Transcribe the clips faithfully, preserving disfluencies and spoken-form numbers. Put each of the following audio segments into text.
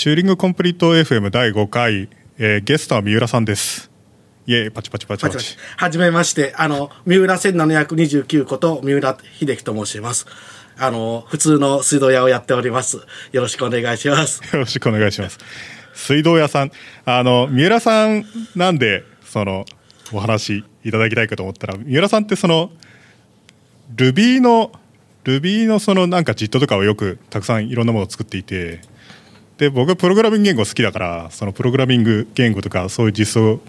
チューリングコンプリート エフエム だいごかい、えー、ゲストは三浦さんです。イエーイ、パチパチパチパチパチ。はじめまして、あの三浦せんななひゃくにじゅうきゅうこと三浦秀樹と申します。あの普通の水道屋をやっております。よろしくお願いします。よろしくお願いします。水道屋さん、あの三浦さんなんでそのお話いただきたいかと思ったら、三浦さんってその Ruby の Ruby のそのなんか ジット とかをよくたくさんいろんなものを作っていて、で僕はプログラミング言語好きだから、そのプログラミング言語とかそういう実装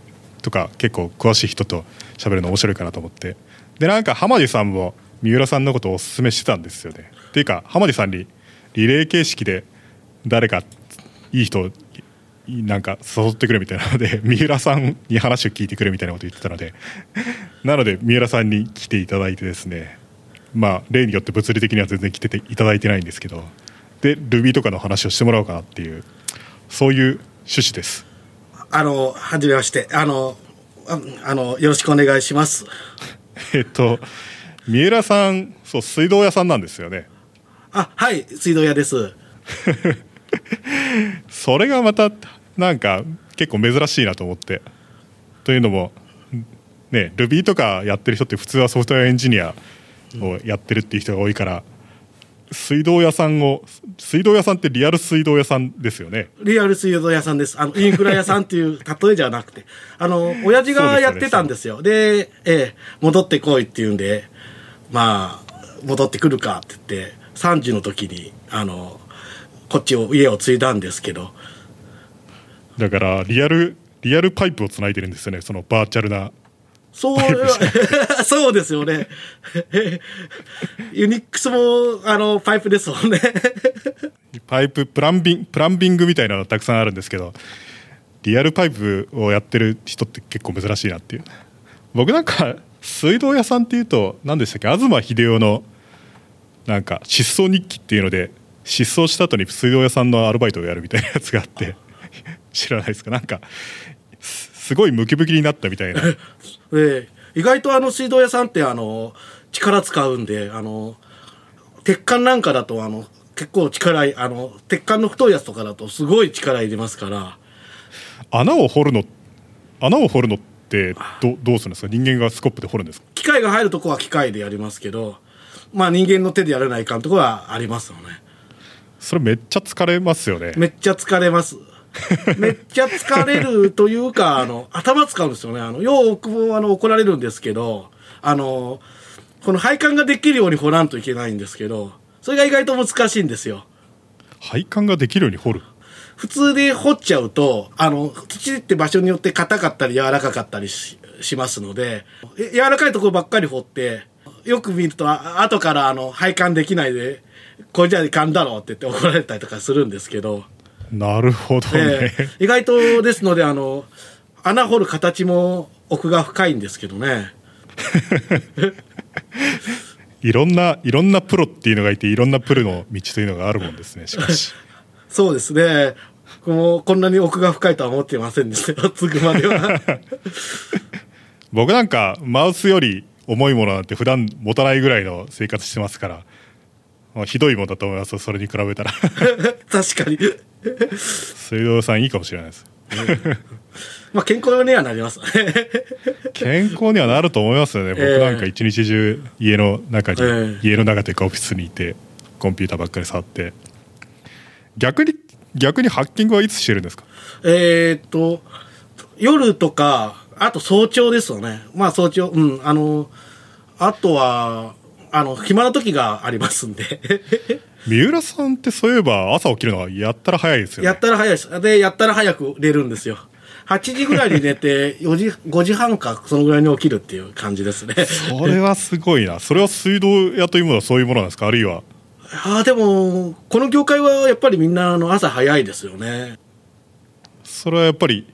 とか結構詳しい人と喋るの面白いかなと思って、でなんか浜地さんも三浦さんのことをおすすめしてたんですよね。っていうか浜地さんにリレー形式で誰かいい人をなんか誘ってくれみたいなので、三浦さんに話を聞いてくれみたいなこと言ってたので、なので三浦さんに来ていただいてですね、まあ例によって物理的には全然来てていただいてないんですけど、で Ruby とかの話をしてもらおうかなっていう、そういう趣旨です。あのはじめまして、あのあのよろしくお願いします。えっと三浦さん、そう水道屋さんなんですよね。あ、はい、水道屋です。それがまたなんか結構珍しいなと思って、というのもね、 Ruby とかやってる人って普通はソフトウェアエンジニアをやってるっていう人が多いから、水道屋さんを水道屋さんってリアル水道屋さんですよね。リアル水道屋さんです。あのインフラ屋さんっていう例えじゃなくて、あの親父がやってたんですよ。で、ええ、戻ってこいっていうんで、まあ戻ってくるかって言ってさんじの時にあのこっちを家を継いだんですけど、だからリアルリアルパイプをつないでるんですよね、そのバーチャルな。そうそうですよね。ユニックスもあのパイプですもんね。パイププランビンプランビングみたいなのたくさんあるんですけど、リアルパイプをやってる人って結構珍しいなっていう。僕なんか水道屋さんっていうと何でしたっけ、東秀夫のなんか失踪日記っていうので、失踪した後に水道屋さんのアルバイトをやるみたいなやつがあって、知らないですか。なんかすごいムキムキになったみたいな。ええ、意外とあの水道屋さんってあの力使うんで、あの鉄管なんかだとあの結構力あの鉄管の太いやつとかだとすごい力入れますから。穴を掘るの穴を掘るのって ど, どうするんですか。人間がスコップで掘るんですか。機械が入るとこは機械でやりますけど、まあ人間の手でやらないかんとこはありますよね。それめっちゃ疲れますよね。めっちゃ疲れます。めっちゃ疲れるというか、あの頭使うんですよね。あのよくもあの怒られるんですけど、あのこの配管ができるように掘らんといけないんですけど、それが意外と難しいんですよ。配管ができるように掘る。普通で掘っちゃうと、あの土って場所によって硬かったり柔らかかったり し, しますので、柔らかいところばっかり掘って、よく見るとあ後からあの配管できないで。これじゃいかんだろうって言って怒られたりとかするんですけど。なるほどね、えー、意外とですので、あの穴掘る形も奥が深いんですけどね。いろんないろんなプロっていうのがいて、いろんなプロの道というのがあるもんですね。しかしそうですね、もうこんなに奥が深いとは思っていませんでしたよ、つぐまでは。僕なんかマウスより重いものなんて普段持たないぐらいの生活してますから、ひどいもんだと思います、それに比べたら。確かに。水道さんいいかもしれないです。まあ健康にはなります。健康にはなると思いますよね。僕なんか一日中家の中に、えー、家の中というかオフィスにいてコンピューターばっかり触って。逆に逆にハッキングはいつしてるんですか。えー、っと夜とか、あと早朝ですよね。まあ早朝、うん、あのあとはあの暇な時がありますんで。三浦さんってそういえば朝起きるのはやったら早いですよね。やったら早いです。でやったら早く寝るんですよ。はちじぐらいに寝てよじごじはんかそのぐらいに起きるっていう感じですね。それはすごいな。それは水道屋というものはそういうものなんですか、あるいは。あ、でもこの業界はやっぱりみんなあの朝早いですよね。それはやっぱり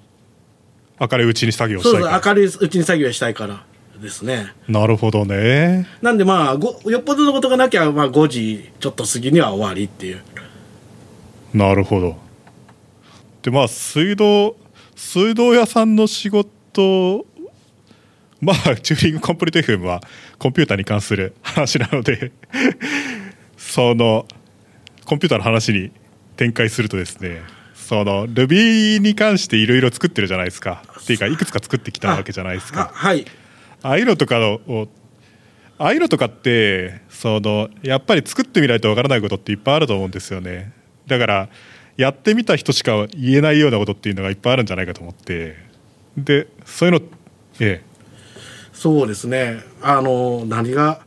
明るいうちに作業したいから。そうです、明るいうちに作業したいからですね。なるほどね。なんでまあごよっぽどのことがなきゃ、まあごじちょっと過ぎには終わりっていう。なるほど。でまあ水道水道屋さんの仕事、まあチューリングコンプリート エフエム はコンピューターに関する話なのでそのコンピューターの話に展開するとですね、その Ruby に関していろいろ作ってるじゃないですか。っていうかいくつか作ってきたわけじゃないですか。あ、はい。ああいうのとかをああいうのとかってそのやっぱり作ってみないとわからないことっていっぱいあると思うんですよね。だからやってみた人しか言えないようなことっていうのがいっぱいあるんじゃないかと思って、でそういうの、ええ、そうですね、あの何が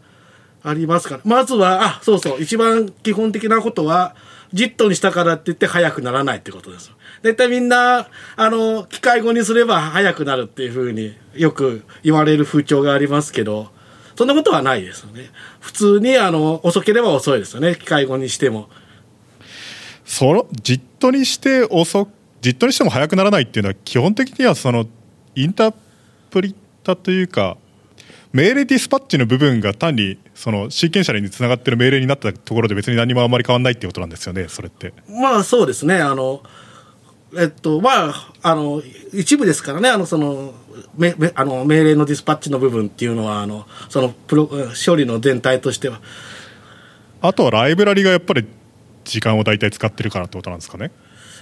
ありますか、ね、まずはあそうそう一番基本的なことはジットにしたからって言って速くならないってことです。大体みんなあの機械語にすれば速くなるっていうふうによく言われる風潮がありますけど、そんなことはないですよね。普通にあの遅ければ遅いですよね、機械語にしても。そのジットにして遅ジットにしても速くならないっていうのは基本的にはそのインタープリタというか命令ディスパッチの部分が単にそのシーケンシャルにつながってる命令になったところで別に何もあんまり変わんないっていうことなんですよね、それって。まあそうですね、あのえっとまああの一部ですからね、あのそのめめあの命令のディスパッチの部分っていうのはあのそのプロ処理の全体としては。あとはライブラリがやっぱり時間を大体使ってるからってことなんですかね。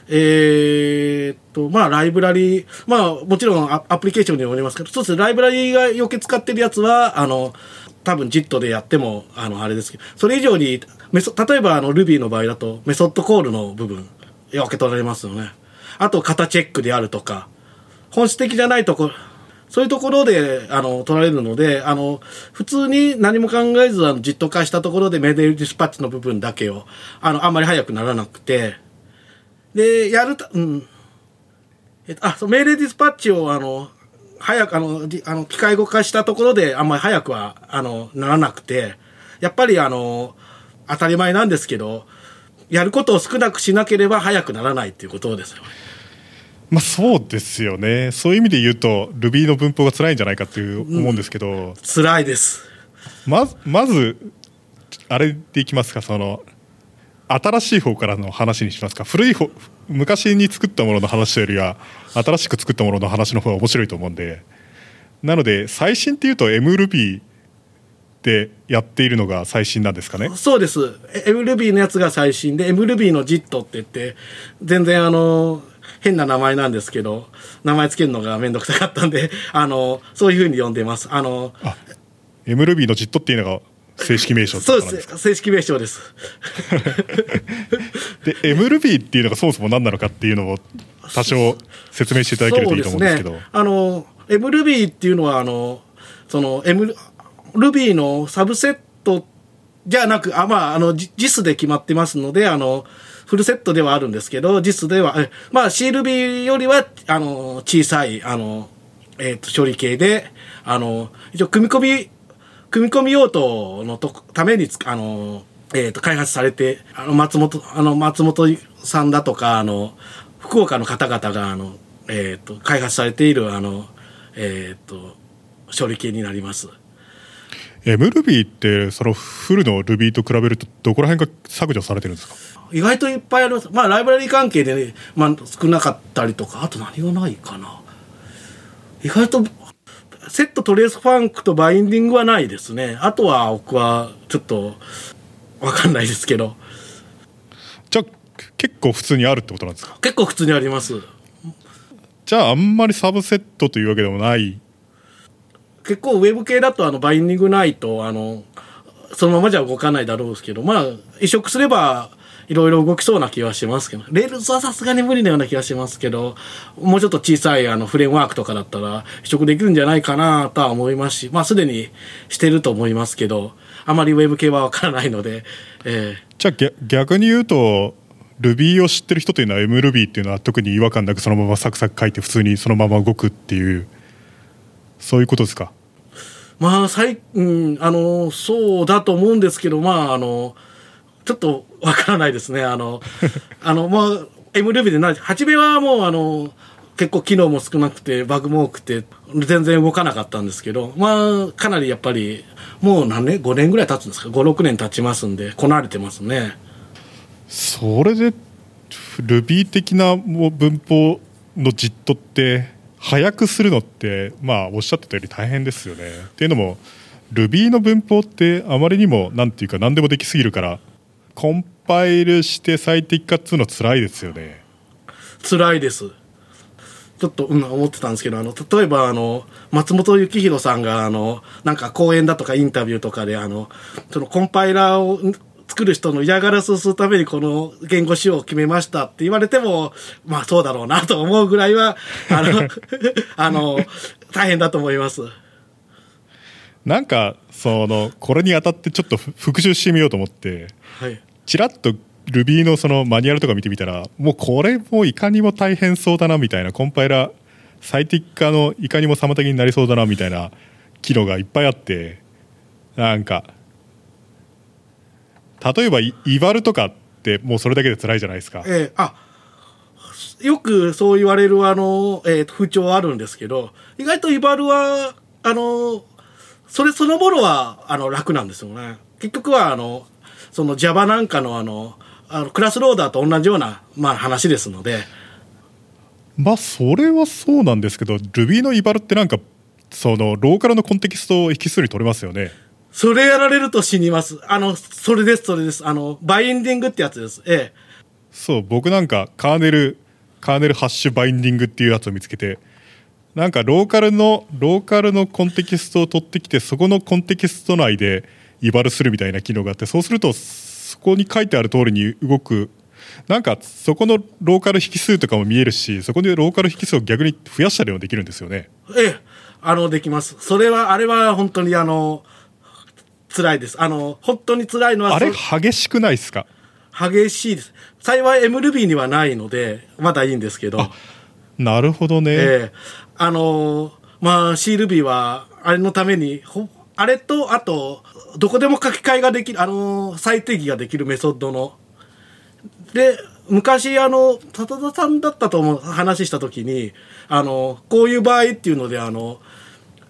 えー、っとまあライブラリー、まあもちろんアプリケーションにもよりますけど、そうですね、ライブラリーが余計使ってるやつはあの多分 ジット でやっても あのあれですけど、それ以上にメソ例えばあの Ruby の場合だとメソッドコールの部分分け取られますよね。あと型チェックであるとか本質的じゃないところ、そういうところであの取られるので、あの普通に何も考えずあの ジット 化したところでメディアディスパッチの部分だけを あのあんまり早くならなくて、でやると、うん、えっと、あそう命令ディスパッチをあの早くあのあの機械語化したところであんまり早くはあのならなくて、やっぱりあの当たり前なんですけどやることを少なくしなければ早くならないっていうことですよね。まあ、そうですよね。そういう意味で言うと Ruby の文法が辛いんじゃないかっていう思うんですけど、うん、辛いです。まず、まずあれでいきますか、その新しい方からの話にしますか。古い方、昔に作ったものの話よりは新しく作ったものの話の方が面白いと思うんで、なので最新っていうと MRuby でやっているのが最新なんですかね。そうです、 MRuby のやつが最新で MRuby の ジット って言って全然あの変な名前なんですけど名前つけるのがめんどくさかったんであのそういう風に呼んでます。あのあ MRuby の ジット っていうのが正式名称ってことなんですか。そうです、正式名称ですで MRuby っていうのがそもそも何なのかっていうのを多少説明していただけるといいと思うんですけど。そうですね、あの MRuby っていうのはあのその MRuby のサブセットじゃなく、あ、まあ、あの ジス で決まってますので、あのフルセットではあるんですけど、ジス では、まあ、シールビー よりはあの小さいあの、えー、と処理系で、あの一応組み込み組み込み用途のとためにつあの、えー、と開発されて、あの 松本、あの松本さんだとかあの福岡の方々があの、えー、と開発されているあの、えー、と処理系になります。MRuby ってそのフルの Ruby と比べるとどこら辺が削除されてるんですか。意外といっぱいあります。まあライブラリ関係で、ね、まあ、少なかったりとか、あと何がないかな。意外とセットトレースファンクとバインディングはないですね。あとは僕はちょっと分かんないですけど。じゃあ結構普通にあるってことなんですか。結構普通にあります。じゃああんまりサブセットというわけでもない。結構ウェブ系だとあのバインディングないとあのそのままじゃ動かないだろうですけど、まあ移植すればいろいろ動きそうな気はしますけど、レールズはさすがに無理なような気がしますけど、もうちょっと小さいあのフレームワークとかだったら移植できるんじゃないかなとは思いますし、まあすでにしてると思いますけど、あまりウェブ系はわからないので、えー、じゃあ逆に言うと Ruby を知ってる人というのは MRuby っていうのは特に違和感なくそのままサクサク書いて普通にそのまま動くっていう、そういうことですか。まあ、最、うん、あの、そうだと思うんですけど、まあ、あの、ちょっとわからないですね。あの、あの、まあ、MRuby でない。初めはもう、あの、結構機能も少なくて、バグも多くて、全然動かなかったんですけど、まあ、かなりやっぱり、もう何年 ?ご 年ぐらい経つんですか ?ご、ろくねん経ちますんで、こなれてますね。それで、Ruby 的な文法のジットって、早くするのって、まあ、おっしゃってたより大変ですよね。っていうのも Ruby の文法ってあまりにもなんていうか何でもできすぎるからコンパイルして最適化っつうのつらいですよね。辛いです。ちょっと、うん、思ってたんですけど、あの、例えば、あの、松本幸宏さんが、あの、なんか講演だとかインタビューとかで、あの、そのコンパイラーを作る人の嫌がらせをするためにこの言語仕様を決めましたって言われても、まあそうだろうなと思うぐらいは、あの、あの、大変だと思います。なんか、その、これにあたってちょっと復習してみようと思って、はい、ちらっと、Ruby のそのマニュアルとか見てみたら、もうこれもいかにも大変そうだなみたいな、コンパイラー最適化のいかにも妨げになりそうだなみたいな機能がいっぱいあって、なんか例えばイバルとかってもうそれだけで辛いじゃないですか、えー、あよくそう言われるあの、えー、不調はあるんですけど、意外とイバルはあのそれそのものはあの楽なんですよね。結局はあのその Java なんかのあのあのクラスローダーと同じような、まあ、話ですので、まあそれはそうなんですけど、 Ruby のイバルってなんかそのローカルのコンテキストを引数に取れますよね。それやられると死にます。あのそれですそれです、あのバインディングってやつです、ええ、そう、僕なんかカーネルカーネルハッシュバインディングっていうやつを見つけて、なんかローカルのローカルのコンテキストを取ってきて、そこのコンテキスト内でイバルするみたいな機能があって、そうするとそこに書いてある通りに動く、なんかそこのローカル引数とかも見えるし、そこでローカル引数を逆に増やしたりもできるんですよね。ええ、あのできます。それはあれは本当にあの辛いです。あの本当に辛いのはあれ激しくないですか？激しいです。幸い MRuby にはないのでまだいいんですけど。あ、なるほどね、ええ、あのまあ シールビー はあれのためにほあれとあとどこでも書き換えができる、あのー、再定義ができるメソッドので、昔あの里田さんだったと思う話した時に、あのこういう場合っていうので、あの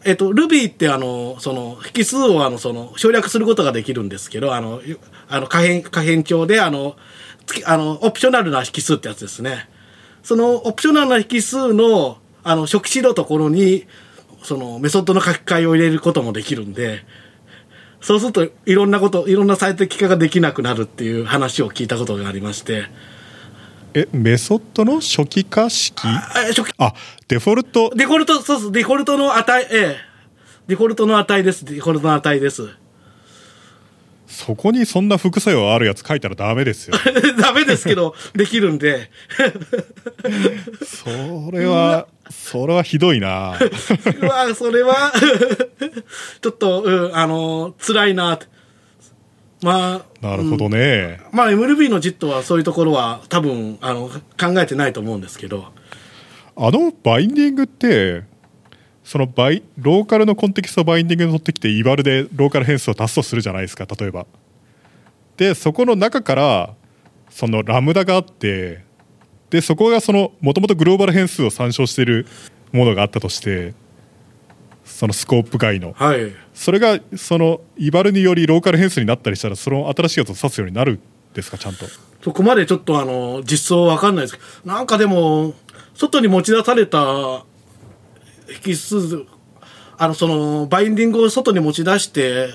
えっと Ruby ってあのその引数をあのその省略することができるんですけど、あのあの可変可変帳であのあのオプショナルな引数ってやつですね。そのオプショナルな引数のあの初期値のところにそのメソッドの書き換えを入れることもできるんで。そうするといろんなこといろんな最適化ができなくなるっていう話を聞いたことがありまして、えメソッドの初期化式 あ, 初期あデフォルトデフォルトそうそうデフォルトの値、ええ、デフォルトの値ですデフォルトの値です。そこにそんな副作用あるやつ書いたらダメですよダメですけどできるんでそれはそれはひどいなうわそれはちょっと、うん、あの辛いな。まあなるほどね、うん、まあ エムアルビー の ジット はそういうところは多分あの考えてないと思うんですけど、あのバインディングってそのバイローカルのコンテキストをバインディングに取ってきてイバルでローカル変数を足すとするじゃないですか、例えば。でそこの中からそのラムダがあって、でそこがそのもともとグローバル変数を参照しているものがあったとして、そのスコープ外の、はい、それがそのイバルによりローカル変数になったりしたら、その新しいやつを指すようになるんですか？ちゃんとそこまでちょっとあの実装分かんないですけど、なんかでも外に持ち出された引数、あのそのバインディングを外に持ち出して、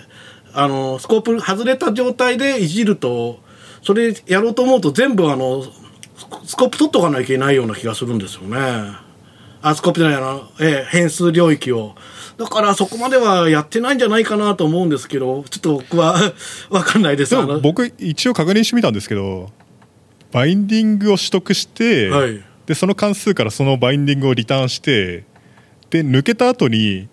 あのスコープ外れた状態でいじると、それやろうと思うと全部あのスコープ取っとかなきゃいけないような気がするんですよね。あ、スコープじゃないな、えー、変数領域を。だからそこまではやってないんじゃないかなと思うんですけど、ちょっと僕は分かんないです。でも僕一応確認してみたんですけど、バインディングを取得して、はい、でその関数からそのバインディングをリターンして、で抜けた後に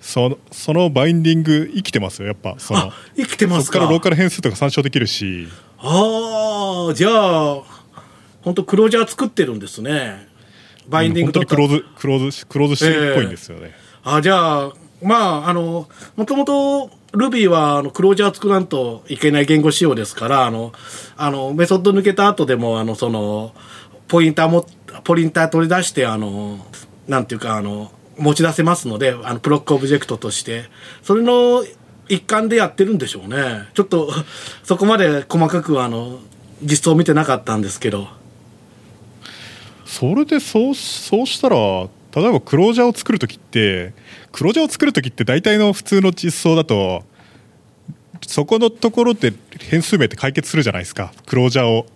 その、そのバインディング生きてますよ、やっぱその。あ、生きてますか。そこからローカル変数とか参照できるし。ああ、じゃあ本当クロージャー作ってるんですね。バインディングとか、うん、本当にクローズクローズクローズしてるっぽいんですよね。えー、あ、じゃあまああのもともと Ruby はあのクロージャー作らんといけない言語仕様ですから、あのあのメソッド抜けた後でもあのそのポインターもポインター取り出して、あのなんていうかあの持ち出せますので、あのブロックオブジェクトとしてそれの一環でやってるんでしょうね。ちょっとそこまで細かくあの実装を見てなかったんですけど、それでそう、そうしたら例えばクロージャーを作るときってクロージャーを作るときって大体の普通の実装だとそこのところで変数名って解決するじゃないですか、クロージャーを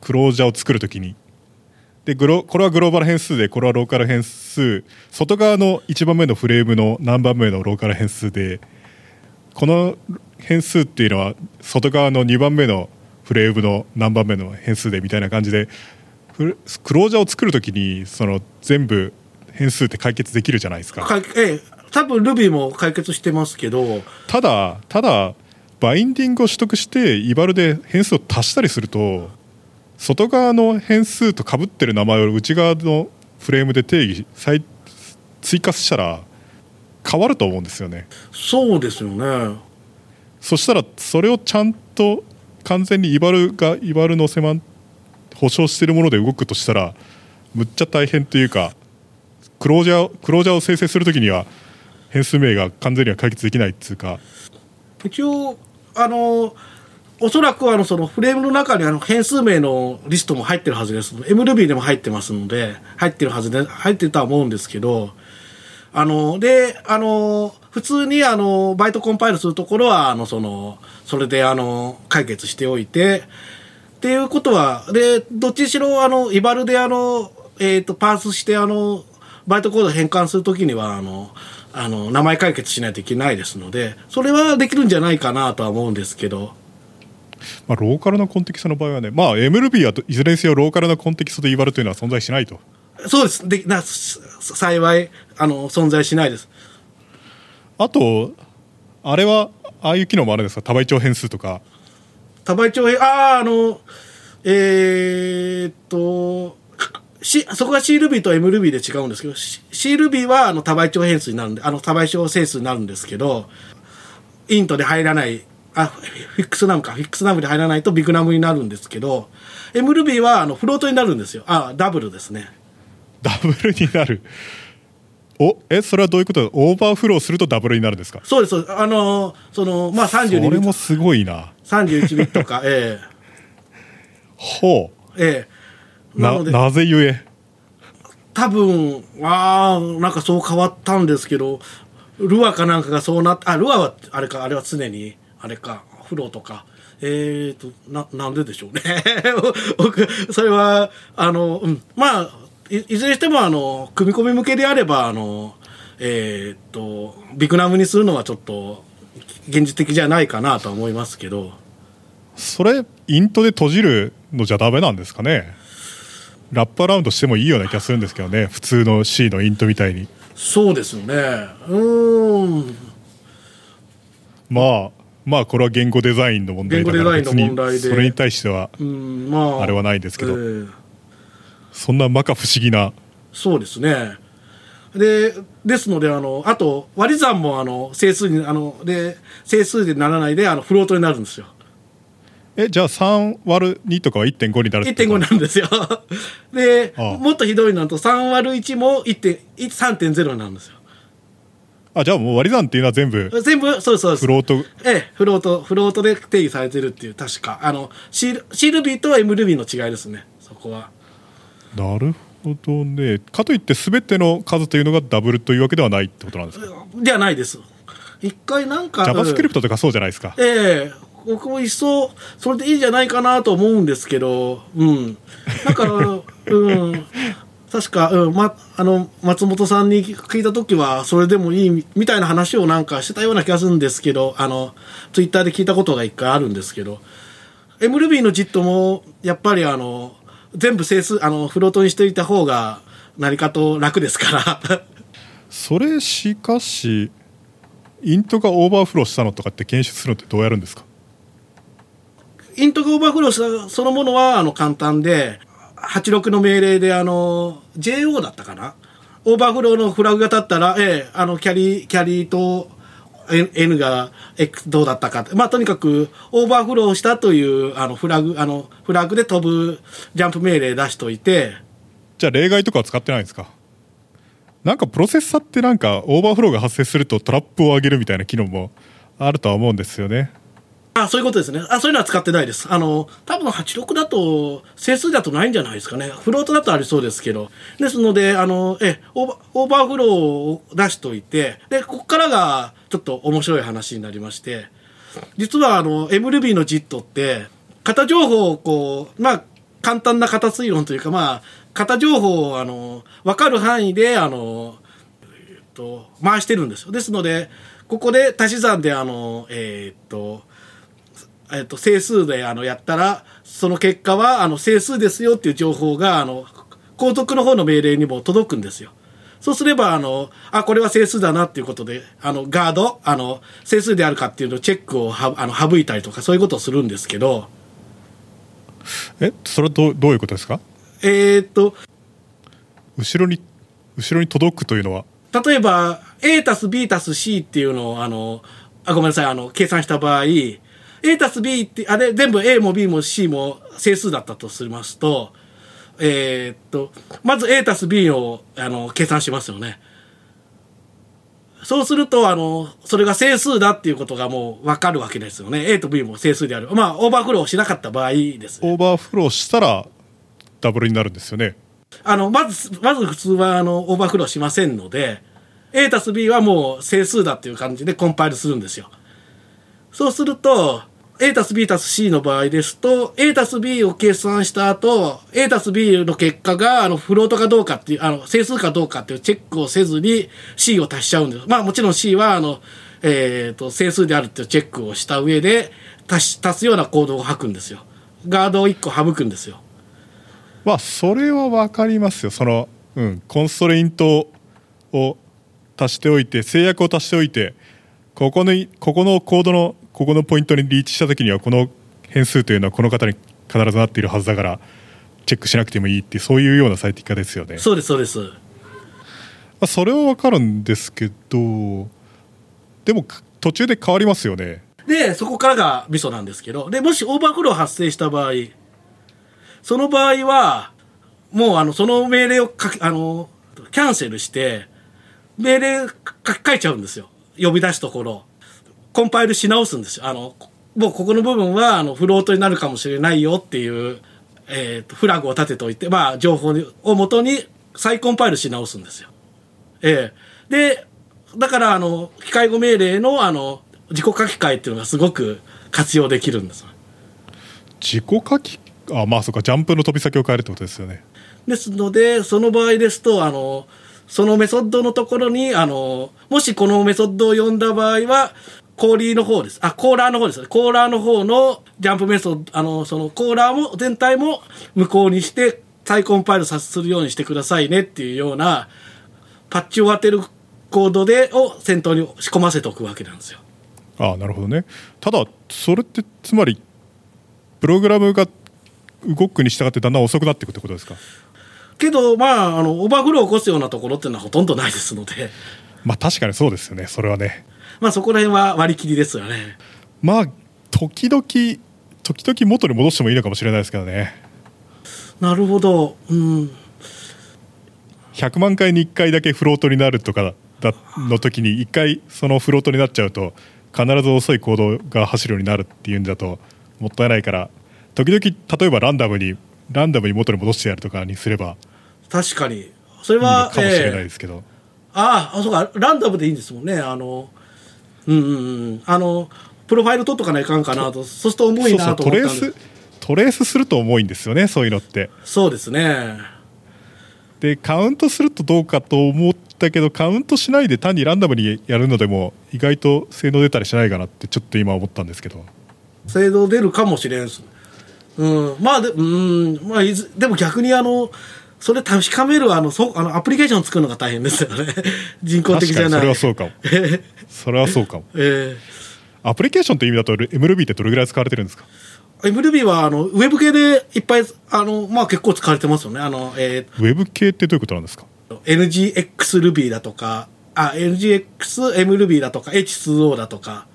クロージャーを作るときに。でグロこれはグローバル変数で、これはローカル変数、外側のいちばんめのフレームの何番目のローカル変数で、この変数っていうのは外側のにばんめのフレームの何番目の変数でみたいな感じで、クロージャーを作るときにその全部変数って解決できるじゃないですか。かえ多分 Ruby も解決してますけど、ただただバインディングを取得してイバルで変数を足したりすると、外側の変数と被ってる名前を内側のフレームで定義再追加したら変わると思うんですよね。そうですよね。そしたらそれをちゃんと完全にイバルがイバルのセマン保証しているもので動くとしたらむっちゃ大変というか、クロージャークロージャーを生成するときには変数名が完全には解決できないっていうか、一応あのおそらくあのそのフレームの中にあの変数名のリストも入ってるはずです。 MRuby でも入ってますので入ってるはずで入ってるとは思うんですけど、あのであの普通にあのバイトコンパイルするところはあの そのそれであの解決しておいてっていうことは、でどっちにしろあのイバルであの、えー、とパースしてあのバイトコード変換するときにはあのあの名前解決しないといけないですので、それはできるんじゃないかなとは思うんですけど、まあ、ローカルなコンテキストの場合はね、まあ、エムアールビー はいずれにせよローカルなコンテキストでイバルというのは存在しないと。そうです。でな幸いあの存在しないです。あとあれはああいう機能もあるんですか、多倍長変数とか。多倍長変ああのえー、っとそこは シールビー と エムアールビー で違うんですけど、 シールビー はあの多倍長変数になるんで、あの多倍長整数になるんですけど、イントで入らない、あフィックスナムかフィックスナムで入らないとビグナムになるんですけど、 エムアールビー はあのフロートになるんですよ。あダブルですね。ダブルになる。おえそれはどういうことだ。オーバーフローするとダブルになるんですか。そうです。あのそのまあさんじゅうにビット、それもすごいな。さんじゅういちビットかええほうええな, なぜゆえ多分あなんかそう変わったんですけど、ルアかなんかがそうなった。あルアはあれか、あれは常にあれかフローとかえーと な, なんででしょうね僕それはあの、うん、まあ い, いずれにしてもあの組み込み向けであればあのえーとビクナムにするのはちょっと現実的じゃないかなとは思いますけど、それイントで閉じるのじゃダメなんですかね。ラップアラウンドしてもいいような気がするんですけどね、普通の C のイントみたいに。そうですよね。うん。まあまあこれは言語デザインの問題だから別にそれに対してはあれはないですけど、うんまあえー、そんな摩訶不思議な。そうですね。でですのであのあと割り算もあの整数にあので整数でならないであのフロートになるんですよ。えじゃあ さんわるに とかは いってんご になるってこと ?いってんご なんですよでああもっとひどいのだと さんわるいち も さんてんぜろ になるんですよ。あじゃあもう割り算っていうのは全部全部そうそうフロート、ええ、フロートフロートで定義されてるっていう、確かあの C Ruby と M Ruby の違いですね、そこは。なるほどね。かといって全ての数というのがダブルというわけではないってことなんですか。じゃないです。一回なんか JavaScript とかそうじゃないですか。ええ僕も一層それでいいんじゃないかなと思うんですけど、うん、だから、うん、確か、うんま、あの松本さんに聞いた時はそれでもいいみたいな話をなんかしてたような気がするんですけど、あのツイッターで聞いたことが一回あるんですけど、 エムアールビー の ジット もやっぱりあの全部整数あのフロートにしておいた方が何かと楽ですからそれしかしイントがオーバーフローしたのとかって検出するのってどうやるんですか。イントがオーバーフローしたそのものはあの簡単で、はちじゅうろくの命令であの ジェーオー だったかな、オーバーフローのフラグが立ったら、ええ、あのキャリキャリと N が X どうだったか、まあとにかくオーバーフローしたというあのフラグあのフラグで飛ぶジャンプ命令出しといて。じゃあ例外とかは使ってないんですか。なんかプロセッサーってなんかオーバーフローが発生するとトラップを上げるみたいな機能もあるとは思うんですよね。あ、そういうことですね。あ、そういうのは使ってないです。あの、多分はちじゅうろくだと、整数だとないんじゃないですかね。フロートだとありそうですけど。ですので、あの、え、オーバー、オーバーフローを出しといて、で、ここからがちょっと面白い話になりまして、実はあの、エムアールビー の ジット って、型情報をこう、まあ、簡単な型推論というか、まあ、型情報をあの分かる範囲であの、えー、っと回してるんですよ。ですのでここで足し算であの、えーっとえー、っと整数であのやったらその結果はあの整数ですよっていう情報があの後続の方の命令にも届くんですよ。そうすればあのあこれは整数だなっていうことであのガードあの整数であるかっていうのをチェックをはあの省いたりとかそういうことをするんですけど。えそれは ど, どういうことですか？えー、っと後ろに後ろに届くというのは例えば a たす b たす c っていうのをあのあごめんなさいあの計算した場合 a たす b ってあれ全部 a も b も c も整数だったとしますと、えー、っとまず a たす b をあの計算しますよね。そうするとあのそれが整数だっていうことがもう分かるわけですよね。 a と b も整数である、まあ、オーバーフローしなかった場合です、ね、オーバーフローしたらダブルになるんですよね。あのまずまず普通はあのオーバーフローしませんので a たす b はもう整数だっていう感じでコンパイルするんですよ。そうすると a たす b たす c の場合ですと a たす b を計算した後 a たす b の結果があのフロートかどうかっていうあの整数かどうかっていうチェックをせずに c を足しちゃうんです。まあもちろん c はあの、えー、と整数であるっていうチェックをした上で足し足すようなコードを吐くんですよ。ガードをいっこ省くんですよ。まあ、それは分かりますよ。その、うん、コンストレイントを足しておいて制約を足しておいてここの、ここのコードのここのポイントにリーチした時にはこの変数というのはこの方に必ずなっているはずだからチェックしなくてもいいってそういうような最適化ですよね。そうですそうです、まあ、それは分かるんですけどでも途中で変わりますよね。でそこからがミソなんですけどでもしオーバーフロー発生した場合その場合はもうあのその命令をかあのキャンセルして命令書き換えちゃうんですよ。呼び出すところコンパイルし直すんですよ。あのもうここの部分はあのフロートになるかもしれないよっていう、えー、とフラグを立てておいて、まあ、情報を元に再コンパイルし直すんですよ、えー、でだからあの機械語命令 の, あの自己書き換えっていうのがすごく活用できるんです。自己書き換えああまあそうかジャンプの飛び先を変えるってことですよね。ですのでその場合ですとあのそのメソッドのところにあのもしこのメソッドを呼んだ場合はコーリーの方ですあコーラーの方ですコーラーの方のジャンプメソッドあのそのコーラーも全体も無効にして再コンパイルさせるようにしてくださいねっていうようなパッチを当てるコードでを先頭に仕込ませておくわけなんですよ。ああなるほどね。ただそれってつまりプログラムが動くに従ってだんだん遅くなっていくってことですか？けど、まあ、あのオーバーフローを起こすようなところっていうのはほとんどないですのでまあ確かにそうですよね。それはねまあそこら辺は割り切りですよね。まあ時々時々元に戻してもいいのかもしれないですけどね。なるほど、うん、ひゃくまんかいにいっかいだけフロートになるとかだの時にいっかいそのフロートになっちゃうと必ず遅い行動が走るようになるっていうんだともったいないから時々例えばランダムにランダムに元に戻してやるとかにすれば確かにそれはかもしれないですけど、えー、ああそうかランダムでいいんですもんね。あのうんうんあのプロファイル取っとかないかんかなとそうすると重いなと思ったんです。そうそう トレース、トレースすると重いんですよねそういうのって。そうですね。でカウントするとどうかと思ったけどカウントしないで単にランダムにやるのでも意外と性能出たりしないかなってちょっと今思ったんですけど性能出るかもしれんす。うん、まあ で,、うんまあ、でも逆にあのそれ確かめるあのそあのアプリケーション作るのが大変ですよね人工的じゃない。確かにそれはそうかもそれはそうかも、えー、アプリケーションという意味だと エムアールビー ってどれぐらい使われてるんですか？ エムアールビー はあのウェブ系でいっぱいあの、まあ、結構使われてますよね。あの、えー、ウェブ系ってどういうことなんですか？ エヌジーエックス Ruby だとかあ エヌジーエックス MRuby だとか エイチツーオー だとか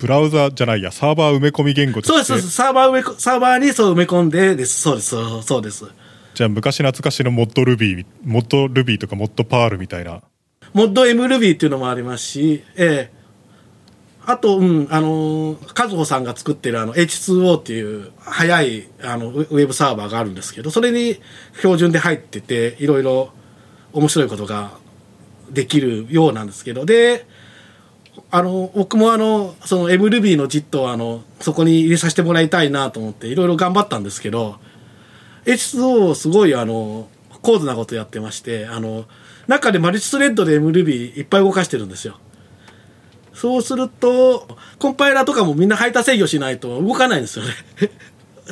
ブラウザじゃないやサーバー埋め込み言語として。そうですサーバー埋めサーバーにそう埋め込んでですそうですそうです。じゃあ昔懐かしのモッド Ruby モッド Ruby とかモッド Perl みたいなモッド MRuby っていうのもありますし、えー、あとうんあのカズホさんが作ってるあの エイチツーオー っていう早いあのウェブサーバーがあるんですけどそれに標準で入ってていろいろ面白いことができるようなんですけどで。あの僕もあのその MRuby のジットをあのそこに入れさせてもらいたいなと思っていろいろ頑張ったんですけどエイチツーオー をすごいあの高度なことやってまして、あの中でマルチスレッドで エムルービー いっぱい動かしてるんですよ。そうするとコンパイラーとかもみんな排他制御しないと動かないんですよね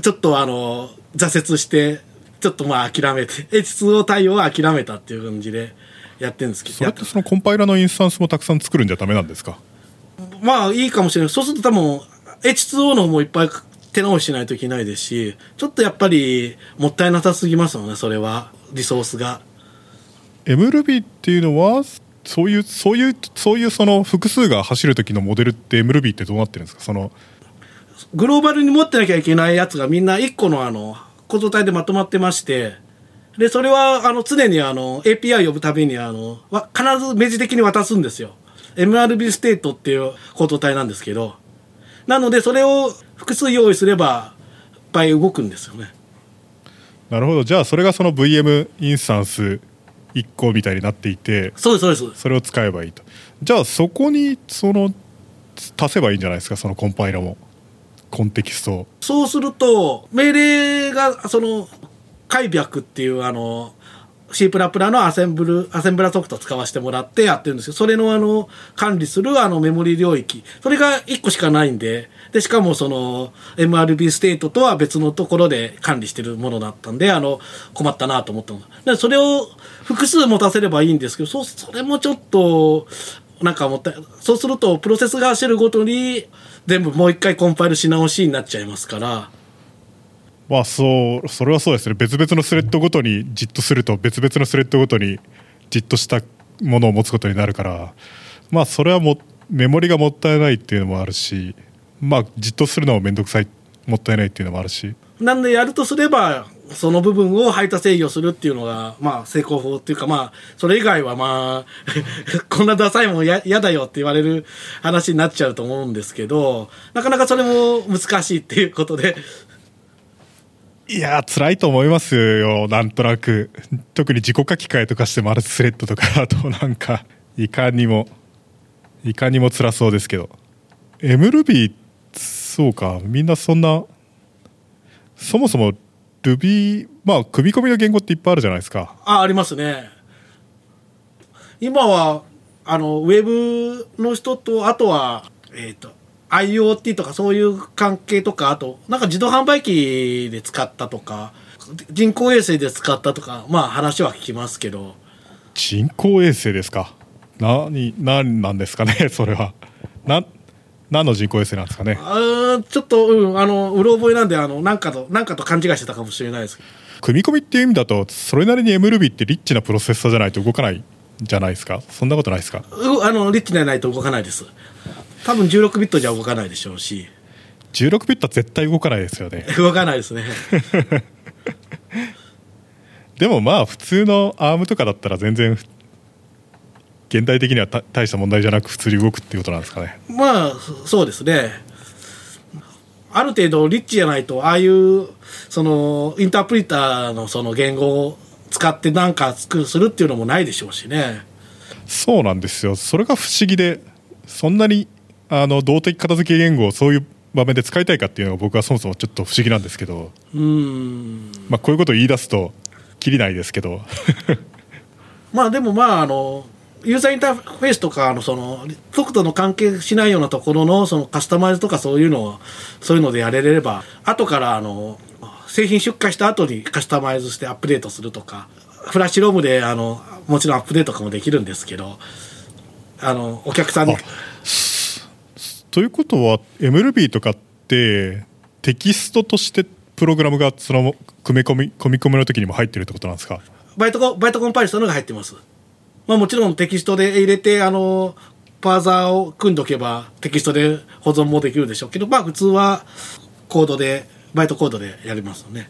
ちょっとあの挫折して、ちょっとまあ諦めて エイチツーオー 対応は諦めたっていう感じでやってるんですけど。それってそのコンパイラーのインスタンスもたくさん作るんじゃダメなんですか？まあいいかもしれない。そうすると多分 エイチツーオー の方もいっぱい手直ししないといけないですし、ちょっとやっぱりもったいなさすぎますよね、それはリソースが。 エムルービー っていうのはそういうそういうそういうその複数が走る時のモデルって エムルービー ってどうなってるんですか？そのグローバルに持ってなきゃいけないやつがみんないっこのあの構造体でまとまってまして、でそれはあの常にあの エーピーアイ 呼ぶたびにあの必ず明示的に渡すんですよ。 エムアールビー ステートっていう構造体なんですけど、なのでそれを複数用意すればいっぱい動くんですよね。なるほど。じゃあそれがその ブイエム インスタンスいっこみたいになっていて、そうですそうです、それを使えばいいと。じゃあそこにその足せばいいんじゃないですか、そのコンパイラもコンテキストを。そうすると命令がその開闢っていうあの C++ のアセンブルアセンブラソフトを使わせてもらってやってるんですけど、それのあの管理するあのメモリ領域、それがいっこしかないんで、でしかもその エムアールビー ステートとは別のところで管理してるものだったんで、あの困ったなと思ったので、それを複数持たせればいいんですけど、 そ, それもちょっとなんかもったい。そうするとプロセスが走るごとに全部もう一回コンパイルし直しになっちゃいますから。まあ、そうそれはそうですね。別々のスレッドごとにじっとすると別々のスレッドごとにじっとしたものを持つことになるから、まあ、それはもメモリがもったいないっていうのもあるし、まあ、じっとするのもめんどくさいもったいないっていうのもあるし、なんでやるとすればその部分を排他制御するっていうのが、まあ、成功法っていうか、まあ、それ以外はまあこんなダサいもんや嫌だよって言われる話になっちゃうと思うんですけど、なかなかそれも難しいっていうことで。いやー辛いと思いますよ、なんとなく。特に自己書き換えとかしてマルチスレッドとか、あとなんかいかにもいかにも辛そうですけど。 MRuby そうか、みんなそんな、そもそも Ruby、 まあ組み込みの言語っていっぱいあるじゃないですか。あ、ありますね。今はあのウェブの人と、あとはえっとIoT とかそういう関係とか、あとなんか自動販売機で使ったとか人工衛星で使ったとか、まあ話は聞きますけど。人工衛星ですか。何何なんですかね、それは。な何の人工衛星なんですかね。あ、ちょっと、うん、あのうろ覚えなんで、あのなんかとなんかと勘違いしてたかもしれないですけど。組み込みっていう意味だとそれなりに エムルービー ってリッチなプロセッサーじゃないと動かないじゃないですか。そんなことないですか。うあのリッチでないと動かないです。多分じゅうろくビットじゃ動かないでしょうし。じゅうろくビットは絶対動かないですよね。動かないですねでもまあ普通の アーム とかだったら全然現代的には大した問題じゃなく普通に動くっていうことなんですかね。まあそうですね。ある程度リッチじゃないと、ああいうそのインタープリターのその言語を使って何かするっていうのもないでしょうしね。そうなんですよ。それが不思議で、そんなにあの動的片付け言語をそういう場面で使いたいかっていうのが僕はそもそもちょっと不思議なんですけど、うーん、まあ、こういうことを言い出すとキリないですけどまあでもまああのユーザーインターフェースとかのその速度の関係しないようなところ の, そのカスタマイズとかそういうのをそういうのでやれれば、後からあの製品出荷した後にカスタマイズしてアップデートするとか、フラッシュロムであのもちろんアップデートとかもできるんですけど、あのお客さんに。ということは エムルービー とかってテキストとしてプログラムがその組み込み組み込みの時にも入ってるってことなんですか？バイトコ、バイトコンパイルしたのが入ってます。まあもちろんテキストで入れてあのパーザーを組んどけばテキストで保存もできるでしょうけど、まあ普通はコードでバイトコードでやりますよね。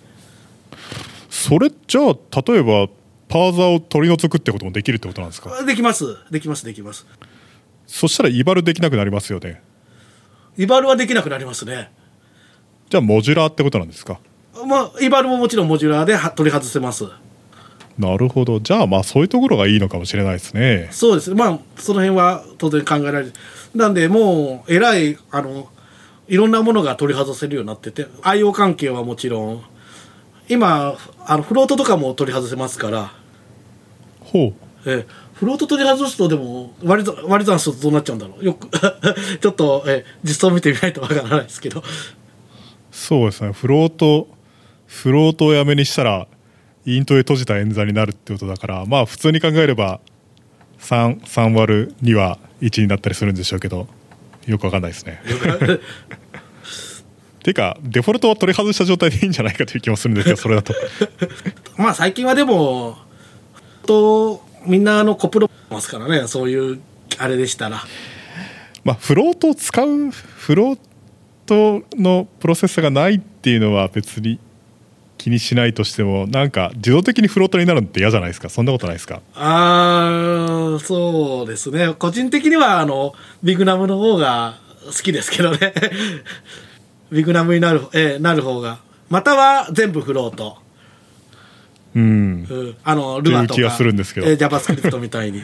それじゃあ例えばパーザーを取り除くってこともできるってことなんですか？できますできますできます。そしたらイバルできなくなりますよね。イバルはできなくなりますね。じゃあモジュラーってことなんですか？まあイバルももちろんモジュラーで取り外せます。なるほど。じゃあまあそういうところがいいのかもしれないですね。そうですね。まあその辺は当然考えられる。なんでもうえらいあのいろんなものが取り外せるようになってて、 アイオー 関係はもちろん今あのフロートとかも取り外せますから。ほう。えフロート取り外すとでも割り割り算するとどうなっちゃうんだろう。よくちょっとえ実装見てみないとわからないですけど。そうですね。フロートフロートをやめにしたらイントで閉じた演算になるってことだから、まあ普通に考えればさん さん割るにはいちになったりするんでしょうけど、よくわかんないですね。ていうかデフォルトは取り外した状態でいいんじゃないかという気もするんですけど、それだとまあ最近はでもとみんなあのコプロますからね、そういうあれでしたら、まあ、フロートを使うフロートのプロセッサーがないっていうのは別に気にしないとしても、なんか自動的にフロートになるのって嫌じゃないですか。そんなことないですか。あ、そうですね。個人的にはあのビグナムの方が好きですけどねビグナムになる、えー、なる方が、または全部フロート、うんうん、あのルアとか、えー、JavaScript みたいに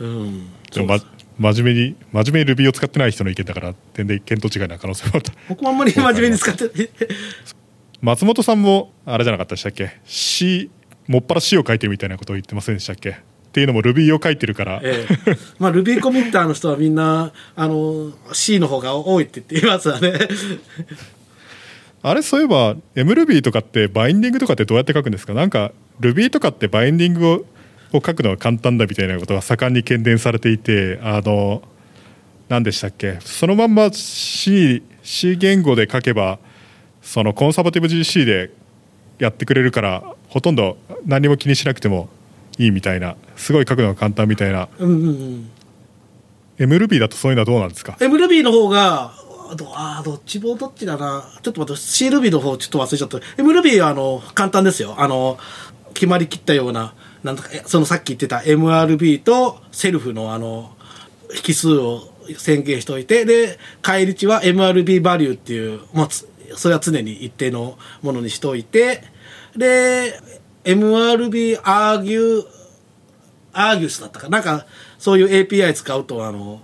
うんでも、ま、真面目に真面目に Ruby を使ってない人の意見だから全然見当違いな可能性もあった。僕もあんまり真面目に使ってない松本さんもあれじゃなかったでしたっけ、 C もっぱら C を書いてるみたいなことを言ってませんでしたっけ。っていうのも Ruby を書いてるから、ええまあ、Ruby コミッターの人はみんなあの C の方が多いって言っていますわねあれ、そういえば MRuby とかってバインディングとかってどうやって書くんですか。なんか Ruby とかってバインディングを、を書くのが簡単だみたいなことが盛んに喧伝されていて、あの何でしたっけ、そのまんま C、C 言語で書けばそのコンサバティブ ジーシー でやってくれるからほとんど何も気にしなくてもいいみたいな、すごい書くのが簡単みたいな、うんうんうん、MRuby だとそういうのはどうなんですか。 MRuby の方がど, あどっちもどっちだな、ちょっと待って C Ruby の方ちょっと忘れちゃった。 MRuby はあの簡単ですよ。あの決まりきったよう な, なんかそのさっき言ってた エムアールビー とセルフ の, あの引数を宣言しておいて、で返り値は エムアールビー バリューっていう、まあ、それは常に一定のものにしておいて、で エムアールビー アーギュアーギュスだったかなんか、そういう エーピーアイ 使うとあの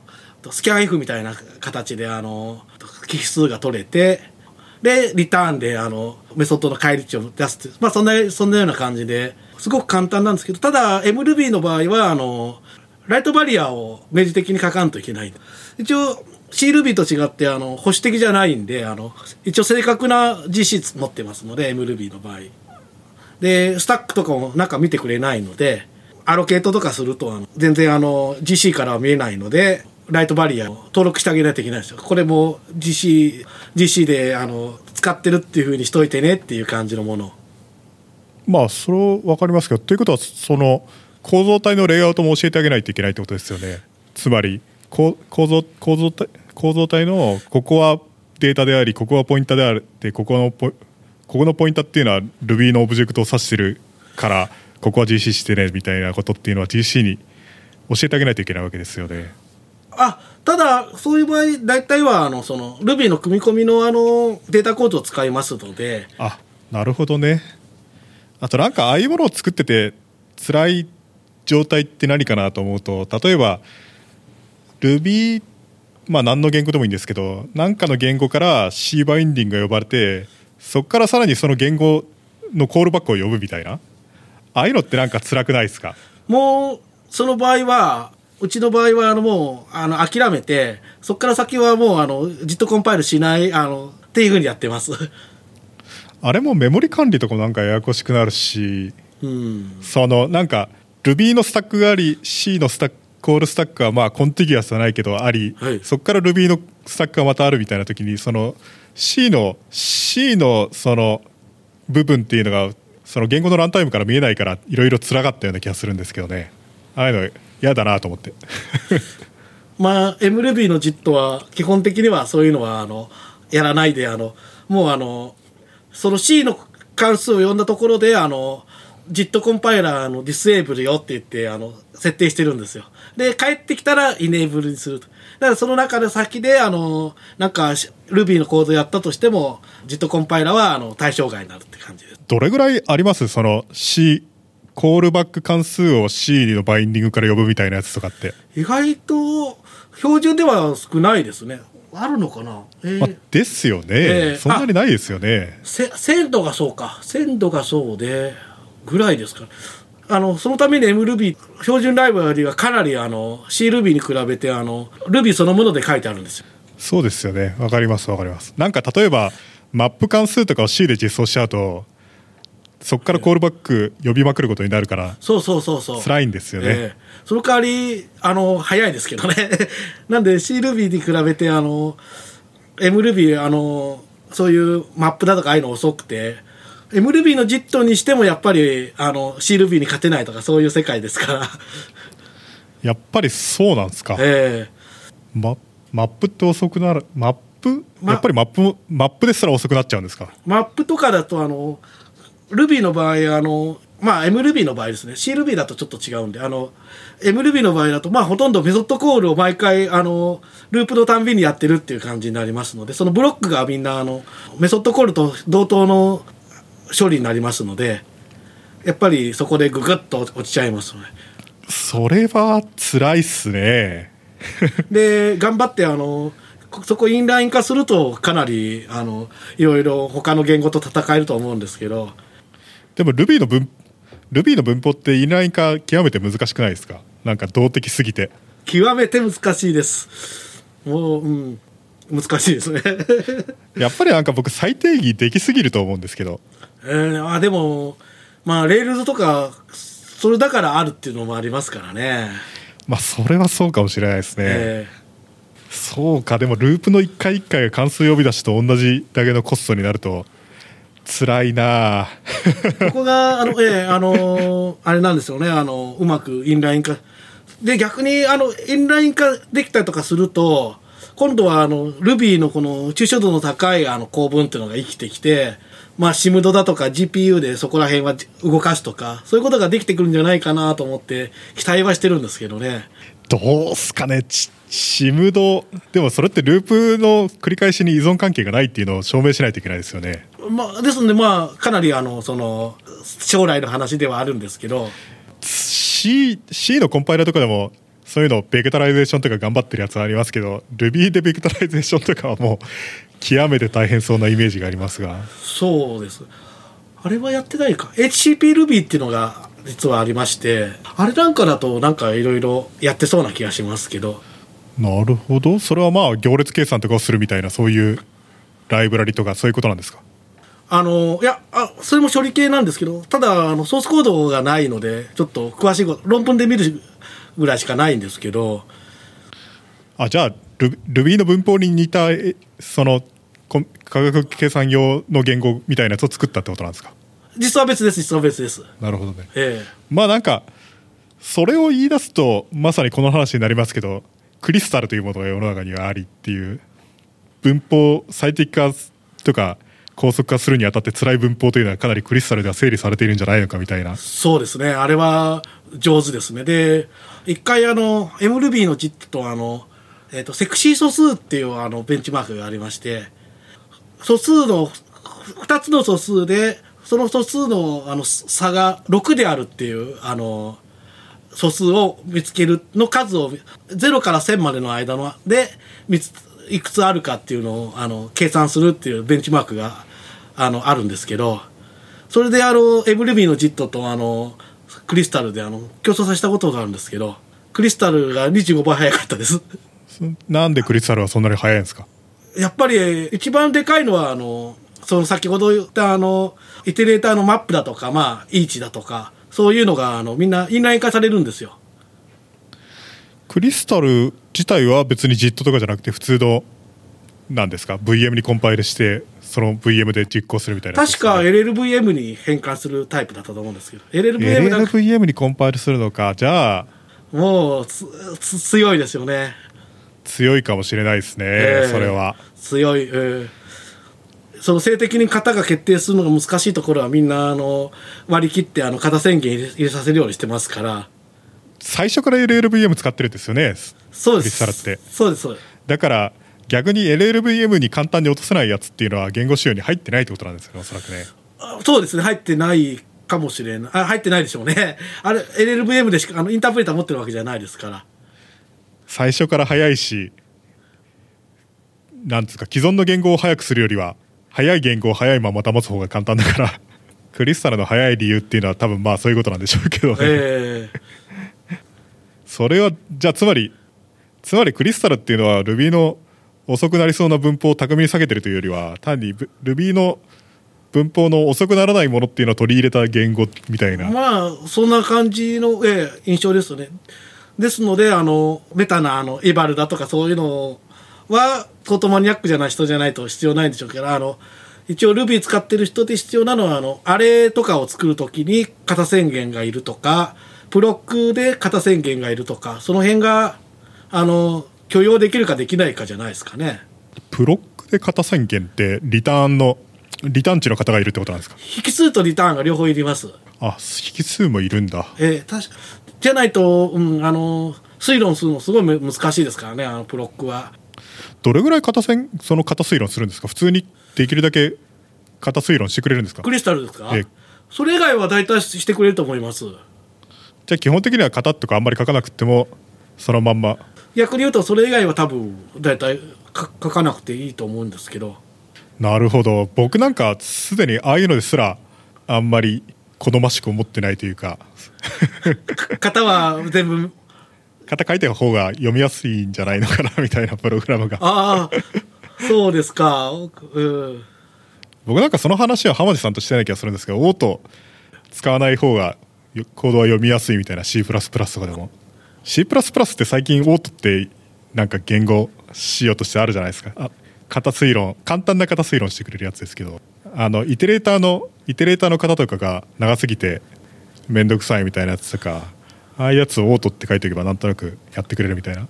スキャン F みたいな形であの奇数が取れて、でリターンであのメソッドの返り値を出すっていう、まあ、そんなそんなような感じですごく簡単なんですけど、ただ MRuby の場合はあのライトバリアを明示的に書かんといけない。一応 CRuby と違ってあの保守的じゃないんで、あの一応正確な ジーシー 持ってますので MRuby の場合で、スタックとかもなんか見てくれないので、アロケートとかするとあの全然あの ジーシー からは見えないのでライトバリアを登録してあげないといけないんですよ。これも ジーシー、ジーシー であの使ってるっていう風にしといてねっていう感じのもの。まあそれは分かりますけど、ということはその構造体のレイアウトも教えてあげないといけないってことですよね。つまり構造、構造体、構造体のここはデータでありここはポインタであるって、ここのポ、ここのポインタっていうのは Ruby のオブジェクトを指してるからここは ジーシー してねみたいなことっていうのは ジーシー に教えてあげないといけないわけですよね。あ、ただそういう場合大体はあのその Ruby の組み込み の, あのデータ構造を使いますので。あ、なるほどね。あとなんかああいうものを作ってて辛い状態って何かなと思うと、例えば Ruby、まあ、何の言語でもいいんですけど、何かの言語から C バインディングが呼ばれて、そこからさらにその言語のコールバックを呼ぶみたいな、ああいうのってなんか辛くないですか。もうその場合はうちの場合はあのもうあの諦めて、そこから先はもうあのじっとコンパイルしないあのっていう風にやってますあれもメモリ管理とかもなんかややこしくなるし、うん、そのなんか Ruby のスタックがあり C のスタックコールスタックはまあコンティギュアスはないけどあり、はい、そこから Ruby のスタックがまたあるみたいな時に、その C の C のその部分っていうのがその言語のランタイムから見えないからいろいろつらかったような気がするんですけどね。ああいうの嫌だなと思ってまあ MRuby の ジット は基本的にはそういうのはあのやらないで、あのもうあのその C の関数を読んだところであの ジット コンパイラーのディスエイブルよって言ってあの設定してるんですよ。で帰ってきたらイネーブルにすると。だからその中で先であのなんか Ruby の構造やったとしても ジット コンパイラーはあの対象外になるって感じです。どれぐらいありますその Cコールバック関数を C のバインディングから呼ぶみたいなやつとかって。意外と標準では少ないですね。あるのかな、えーまあ、ですよね、えー、そんなにないですよね。鮮度がそうか、鮮度がそうでぐらいですから、あのそのために MRuby 標準ライブラリはかなりあの CRuby に比べてあの Ruby そのもので書いてあるんですよ。そうですよね、わかりますわかります。なんか例えばマップ関数とかを C で実装しちゃうとそこからコールバック呼びまくることになるから、えー、そうそうそうそう、辛いんですよね、えー、その代わりあの早いですけどねなんで CRuby に比べてあの MRuby あのそういうマップだとかああいうの遅くて、MRuby の ジット にしてもやっぱりあの CRuby に勝てないとかそういう世界ですからやっぱりそうなんですか、えーま、マップって遅くなる、マップ、ま、やっぱりマップマップですら遅くなっちゃうんですか。マップとかだとあの Ruby の場合あの、まあ、MRuby の場合ですね、 CRuby だとちょっと違うんで、あの MRuby の場合だと、まあ、ほとんどメソッドコールを毎回あのループのたんびにやってるっていう感じになりますので、そのブロックがみんなあのメソッドコールと同等の処理になりますので、やっぱりそこでググッと落ちちゃいますので、それは辛いっすねで頑張ってあのそこインライン化するとかなりあのいろいろ他の言語と戦えると思うんですけど、でも Ruby の文 Ruby の文法ってインライン化極めて難しくないですか。なんか動的すぎて極めて難しいです。もう、うん、難しいですねやっぱりなんか僕再定義できすぎると思うんですけど、えー、あでもまあレールズとかそれだからあるっていうのもありますからね。まあそれはそうかもしれないですね、えー、そうか。でもループの一回一回が関数呼び出しと同じだけのコストになると辛いなここがあの、えー、あのあれなんですよね、あのうまくインライン化で逆にあのインライン化できたりとかすると今度はあの Ruby のこの抽象度の高いあの構文っていうのが生きてきて、まあ シム 度だとか ジーピーユー でそこら辺は動かすとかそういうことができてくるんじゃないかなと思って期待はしてるんですけどね。どうすかね、 シム 度でもそれってループの繰り返しに依存関係がないっていうのを証明しないといけないですよね、まあ、ですのでまあかなりあのその将来の話ではあるんですけど C, C のコンパイラーとかでもそういうのベクタライゼーションとか頑張ってるやつはありますけど、 Ruby でベクタライゼーションとかはもう極めて大変そうなイメージがありますが。そうです、あれはやってないか。 エイチシーピー Ruby っていうのが実はありまして、あれなんかだとなんかいろいろやってそうな気がしますけど。なるほど、それはまあ行列計算とかをするみたいなそういうライブラリとかそういうことなんですか。あのいやあそれも処理系なんですけど、ただあのソースコードがないのでちょっと詳しいこと論文で見るぐらいしかないんですけど。あ、じゃあ Ruby の文法に似たその化学計算用の言語みたいなやつを作ったってことなんですか。実は別です、実は別です。なるほどね、ええ、まあなんかそれを言い出すとまさにこの話になりますけど、クリスタルというものが世の中にはありっていう、文法最適化とか高速化するにあたって辛い文法というのはかなりクリスタルでは整理されているんじゃないのかみたいな。そうですね、あれは上手ですね。で一回あの MRuby の ジット とあの、えー、とセクシー素数っていうあのベンチマークがありまして、素数のふたつの素数でその素数 の, あの差がろくであるっていうあの素数を見つけるの数をゼロからせんまでの間ので見ついくつあるかっていうのをあの計算するっていうベンチマークが あ, のあるんですけど、それであの MRuby の ジット とあのクリスタルであの競争させたことがあるんですけど、クリスタルがにじゅうごばい早かったです。なんでクリスタルはそんなに早いんですか。やっぱり一番でかいのはあのその先ほど言ったあのイテレーターのマップだとか、まあイーチだとかそういうのがあのみんなインライン化されるんですよ。クリスタル自体は別に ジット とかじゃなくて普通のなんですか ブイエム にコンパイルしてその ブイエム で実行するみたいな、ね、確か エルエルブイエム に変換するタイプだったと思うんですけど エルエルブイエム, なんか エルエルブイエム にコンパイルするのか。じゃあもうつつ強いですよね。強いかもしれないですね、えー、それは強い、えー、その性的に型が決定するのが難しいところはみんなあの割り切ってあの型宣言入れ、入れさせるようにしてますから。最初から エルエルブイエム 使ってるんですよね。そうです、そうです。だから逆に エルエルブイエム に簡単に落とせないやつっていうのは言語仕様に入ってないってことなんですよね、おそらくね。そうですね、入ってないかもしれない。あ、入ってないでしょうね。あれ エルエルブイエム でしかあのインタープレーター持ってるわけじゃないですから。最初から早いしなんつうか既存の言語を早くするよりは早い言語を早いまま保つ方が簡単だからクリスタルの早い理由っていうのは多分まあそういうことなんでしょうけどね、えー、それはじゃあつまりつまりクリスタルっていうのは Ruby の遅くなりそうな文法を巧みに避けてるというよりは単に Ruby の文法の遅くならないものっていうのを取り入れた言語みたいな、まあそんな感じの、えー、印象ですね。ですのであのメタなあのエバルだとかそういうのは相当マニアックじゃない人じゃないと必要ないんでしょうけど、あの一応 Ruby 使ってる人で必要なのはあのアレとかを作るときに型宣言がいるとかブロックで型宣言がいるとかその辺があの許容できるかできないかじゃないですかね。ブロックで型宣言ってリターンのリターン値の方がいるってことなんですか。引数とリターンが両方いります。あ、引数もいるんだ。えー、確かじゃないと、うん、あの推論するのすごい難しいですからね、あのブロックは。どれぐらい型線その型推論するんですか。普通にできるだけ型推論してくれるんですか。クリスタルですか。えー、それ以外は大体してくれると思います。じゃあ基本的には型とかあんまり書かなくてもそのまんま。逆に言うとそれ以外は多分大体書かなくていいと思うんですけど。なるほど。僕なんかすでにああいうのですらあんまり好ましく思ってないというか型は全部型書いてる方が読みやすいんじゃないのかなみたいなプログラムがああそうですか、うん、僕なんかその話は浜地さんとしてない気がするんですけどオート使わない方がコードは読みやすいみたいな C++ とかでも C++ って最近オートってなんか言語仕様としてあるじゃないですか。あ型推論簡単な型推論してくれるやつですけどあのイテレーターのイテレーターの型とかが長すぎてめんどくさいみたいなやつとかああいうやつをオートって書いておけばなんとなくやってくれるみたいな。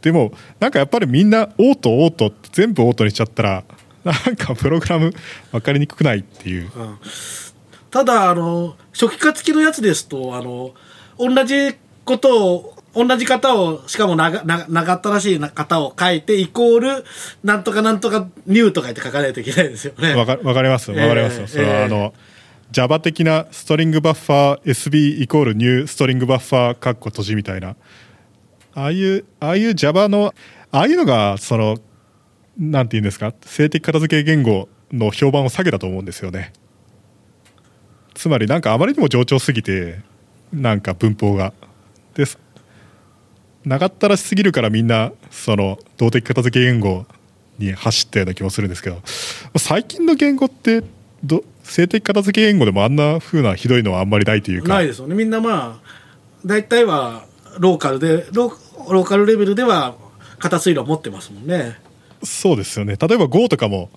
でもなんかやっぱりみんなオートオートって全部オートにしちゃったらなんかプログラム分かりにくくないっていう、うん、ただあの初期化付きのやつですとあの同じことを同じ型をしかも長ったらしい型を書いてイコールなんとかなんとかニューとかって書かないといけないですよね。わ か, かりますわかります、えー、それはあの、えー、Java 的なストリングバッファー エスビー イコールニューストリングバッファーカッコ閉じみたいなああいうああいう Java のああいうのがそのなんていうんですか性的片付け言語の評判を下げたと思うんですよね。つまりなんかあまりにも冗長すぎてなんか文法がです長ったらしすぎるからみんなその動的片付け言語に走ったような気もするんですけど最近の言語ってど性的片付け言語でもあんな風なひどいのはあんまりないというかないですよね。みんなまあ大体はローカルで ロ, ローカルレベルでは型推論持ってますもんね。そうですよね。例えば Go とかも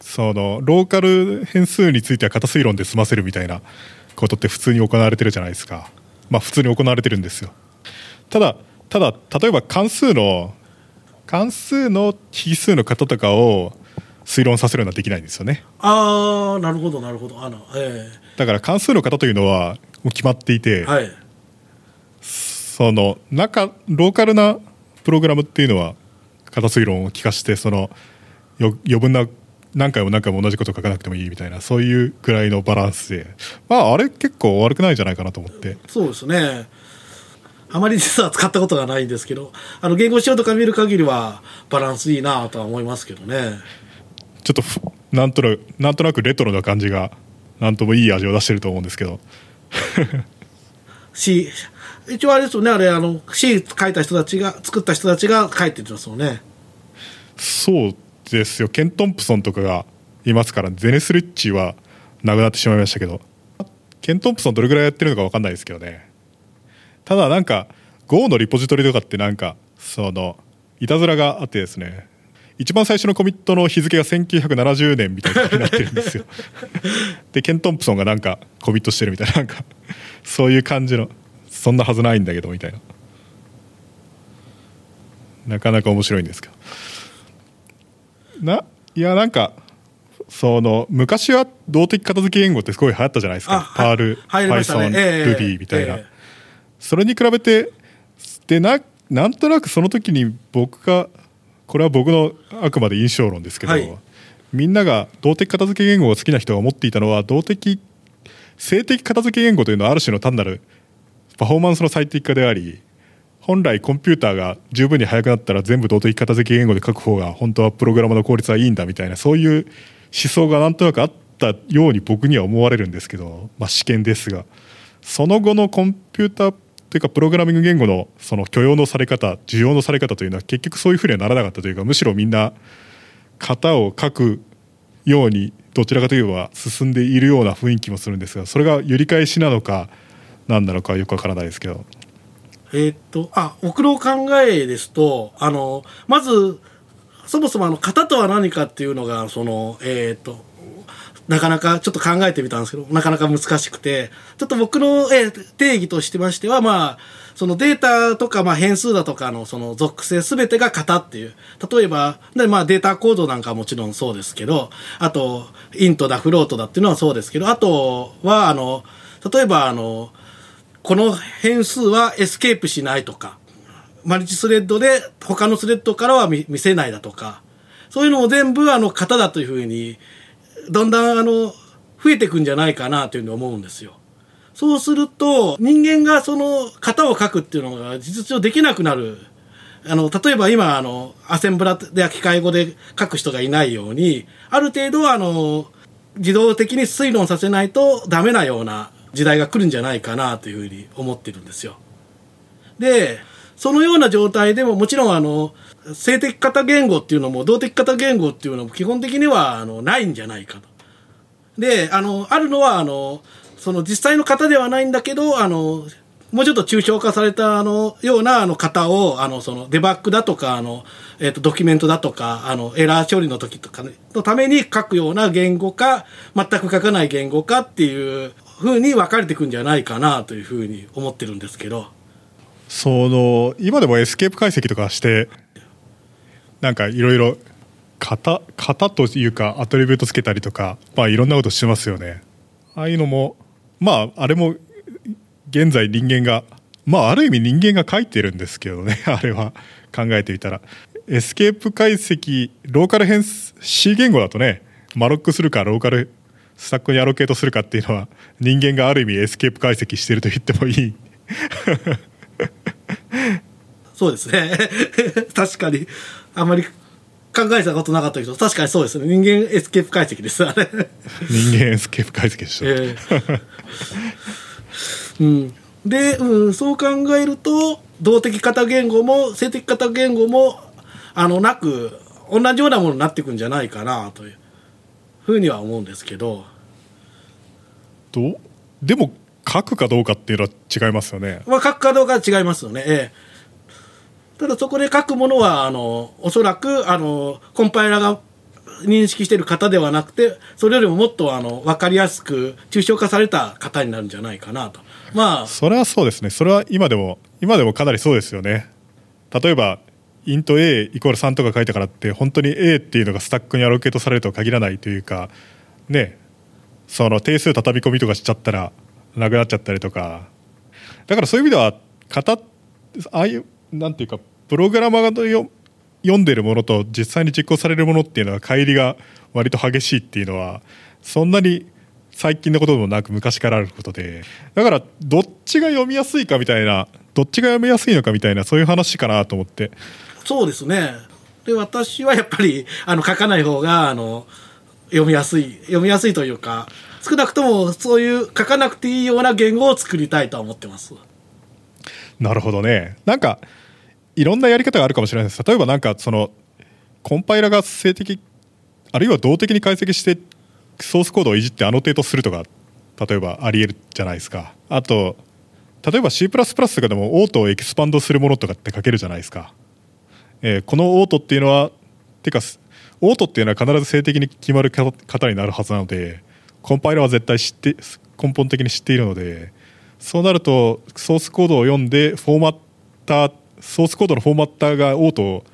そのローカル変数については型推論で済ませるみたいなことって普通に行われてるじゃないですか。まあ普通に行われてるんですよ。ただただ例えば関数の関数の引数の型とかを推論させるのはできないんですよね。ああなるほどなるほどあの、えー、だから関数の型というのはもう決まっていて、はい、その中ローカルなプログラムっていうのは型推論を利かしてその余分な何回も何回も同じこと書かなくてもいいみたいなそういうぐらいのバランスで、まあ、あれ結構悪くないんじゃないかなと思って。そうですね。あまり実は使ったことがないんですけどあの言語仕様とか見る限りはバランスいいなとは思いますけどね。ちょっとなんとなく、なんとなくレトロな感じがなんともいい味を出してると思うんですけどC 一応あれですよね。あれあの C 書いた人たちが作った人たちが書いてるんですよね。そうですよ。ケン・トンプソンとかがいますからゼネスリッチはなくなってしまいましたけどケン・トンプソンどれぐらいやってるのか分かんないですけどね。ただなんか Go のリポジトリとかってなんかそのいたずらがあってですね一番最初のコミットの日付がせんきゅうひゃくななじゅうねんみたいなになってるんですよでケン・トンプソンがなんかコミットしてるみたい な, なんかそういう感じのそんなはずないんだけどみたいななかなか面白いんですけどないやなんかその昔は動的片付け言語ってすごい流行ったじゃないですか。パール、Python、Ruby みたいな、えーえーそれに比べてで な, なんとなくその時に僕がこれは僕のあくまで印象論ですけど、はい、みんなが動的片付け言語が好きな人が思っていたのは動的性的片付け言語というのはある種の単なるパフォーマンスの最適化であり本来コンピューターが十分に速くなったら全部動的片付け言語で書く方が本当はプログラマの効率はいいんだみたいな、そういう思想がなんとなくあったように僕には思われるんですけど、まあ試験ですが、その後のコンピューターというかプログラミング言語のその許容のされ方、需要のされ方というのは結局そういうふうにはならなかったというか、むしろみんな型を書くようにどちらかといえば進んでいるような雰囲気もするんですが、それが揺り返しなのか何なのかよくわからないですけど、えー、っとあ僕の考えですと、あのまずそもそもあの型とは何かっていうのがその、えー、っとなかなかちょっと考えてみたんですけど、なかなか難しくて、ちょっと僕の、えー、定義としてましては、まあそのデータとか、まあ、変数だとかのその属性すべてが型っていう、例えばで、まあ、データコードなんかはもちろんそうですけど、あとイントだフロートだっていうのはそうですけど、あとはあの例えばあのこの変数はエスケープしないとか、マルチスレッドで他のスレッドからは見せないだとか、そういうのを全部あの型だというふうにだんだんあの増えていくんじゃないかなというふうに思うんですよ。そうすると人間がその型を書くっていうのが事実上できなくなる。あの例えば今あのアセンブラや機械語で書く人がいないように、ある程度あの自動的に推論させないとダメなような時代が来るんじゃないかなというふうに思ってるんですよ。で、そのような状態でももちろんあの性的型言語っていうのも動的型言語っていうのも基本的にはあのないんじゃないかと。で、あのあるのはあのその実際の型ではないんだけど、あのもうちょっと抽象化されたあのようなあの型をあのそのデバッグだとかあのえっとドキュメントだとかあのエラー処理の時とかのために書くような言語か、全く書かない言語かっていう風に分かれていくんじゃないかなというふうに思ってるんですけど、その今でもエスケープ解析とかしてなんかいろいろ型型というかアトリビュートつけたりとか、まあいろんなことしてますよね。ああいうのもまああれも現在人間がまあある意味人間が書いてるんですけどね、あれは考えてみたらエスケープ解析ローカル変数 C 言語だとね、マロックするかローカルスタックにアロケートするかっていうのは人間がある意味エスケープ解析してると言ってもいいそうですね確かにあんまり考えたことなかったけど、確かにそうですね、人間エスケープ解析ですあれ人間エスケープ解析でしょ、えーうん、で、うん、そう考えると動的型言語も性的型言語もあのなく同じようなものになっていくんじゃないかなというふうには思うんですけど、どでも書くかどうかっていうのは違いますよね、まあ、書くかどうかは違いますよね、ええ、ただそこで書くものはあのおそらくあのコンパイラーが認識している型ではなくて、それよりももっとあの分かりやすく抽象化された型になるんじゃないかなと、まあ、それはそうですね、それは今でも今でもかなりそうですよね。例えばイント A イコールさんとか書いたからって本当に A っていうのがスタックにアロケートされるとは限らないというかね、その定数畳み込みとかしちゃったらなくなっちゃったりとか、だからそういう意味では型ああいうなんていうかプログラマーがよ読んでるものと実際に実行されるものっていうのは乖離が割と激しいっていうのはそんなに最近のことでもなく昔からあることで、だからどっちが読みやすいかみたいな、どっちが読みやすいのかみたいな、そういう話かなと思って。そうですね。で、私はやっぱりあの書かない方があの読みやすい読みやすいというか、少なくともそういう書かなくていいような言語を作りたいとは思ってます。なるほどね。なんかいろんなやり方があるかもしれないです。例えばなんかそのコンパイラが性的あるいは動的に解析してソースコードをいじってアノテートするとか、例えばありえるじゃないですか。あと例えば C++ とかでもオートをエキスパンドするものとかって書けるじゃないですか。えー、このオートっていうのはてかオートっていうのは必ず性的に決まる型になるはずなので、コンパイラーは絶対知って根本的に知っているので、そうなるとソースコードを読んでフォーマッターソースコードのフォーマッターがオートを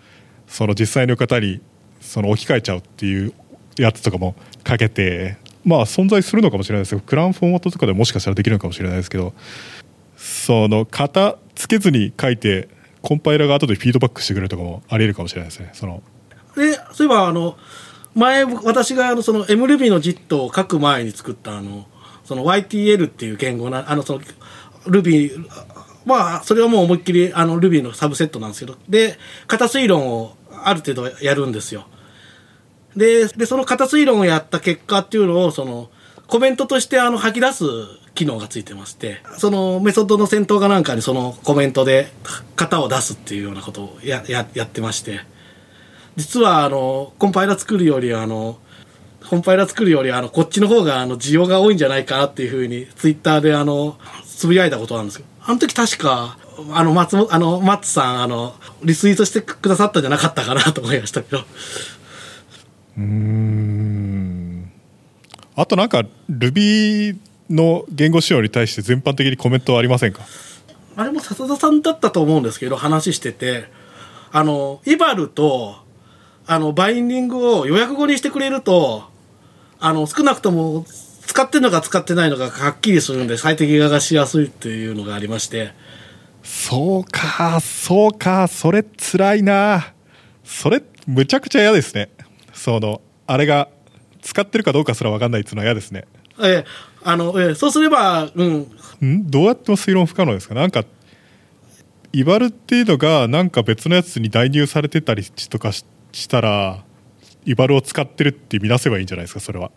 その実際の型にその置き換えちゃうっていうやつとかもかけて、まあ存在するのかもしれないですけど、クランフォーマットとかでもしかしたらできるのかもしれないですけど、その型つけずに書いてコンパイラーが後でフィードバックしてくれるとかもありえるかもしれないですね。そのでそういえばあの前私があのその MRuby の ジット を書く前に作ったあのその ワイティーエル っていう言語なあのその Ruby まあそれはもう思いっきりあの Ruby のサブセットなんですけど、で型推論をある程度やるんですよ。で、でその型推論をやった結果っていうのをそのコメントとしてあの吐き出す機能がついてまして、そのメソッドの先頭かなんかにそのコメントで型を出すっていうようなことを や, や, やってまして、実はあのコンパイラ作るよりあのコンパイラ作るよりあのこっちの方があの需要が多いんじゃないかなっていうふうにツイッターであのつぶやいたことなんですよ。あの時確かあの松あの松さんあのリツイートしてくださったんじゃなかったかなと思いましたけど。うーん、あとなんか Ruby の言語仕様に対して全般的にコメントはありませんか？あれも笹田さんだったと思うんですけど、話しててあのイバルとあのバインディングを予約語にしてくれるとあの少なくとも使ってるのか使ってないのかはっきりするんで最適化がしやすいっていうのがありまして。そうかそうか、それつらいな。それむちゃくちゃ嫌ですね。そのあれが使ってるかどうかすら分かんないっていうのは嫌ですね。えあのえそうすれば、うん、んどうやっても推論不可能ですか？なんかイバルっていうのがなんか別のやつに代入されてたりとかし、したらイバルを使ってるって見なせばいいんじゃないですか？それは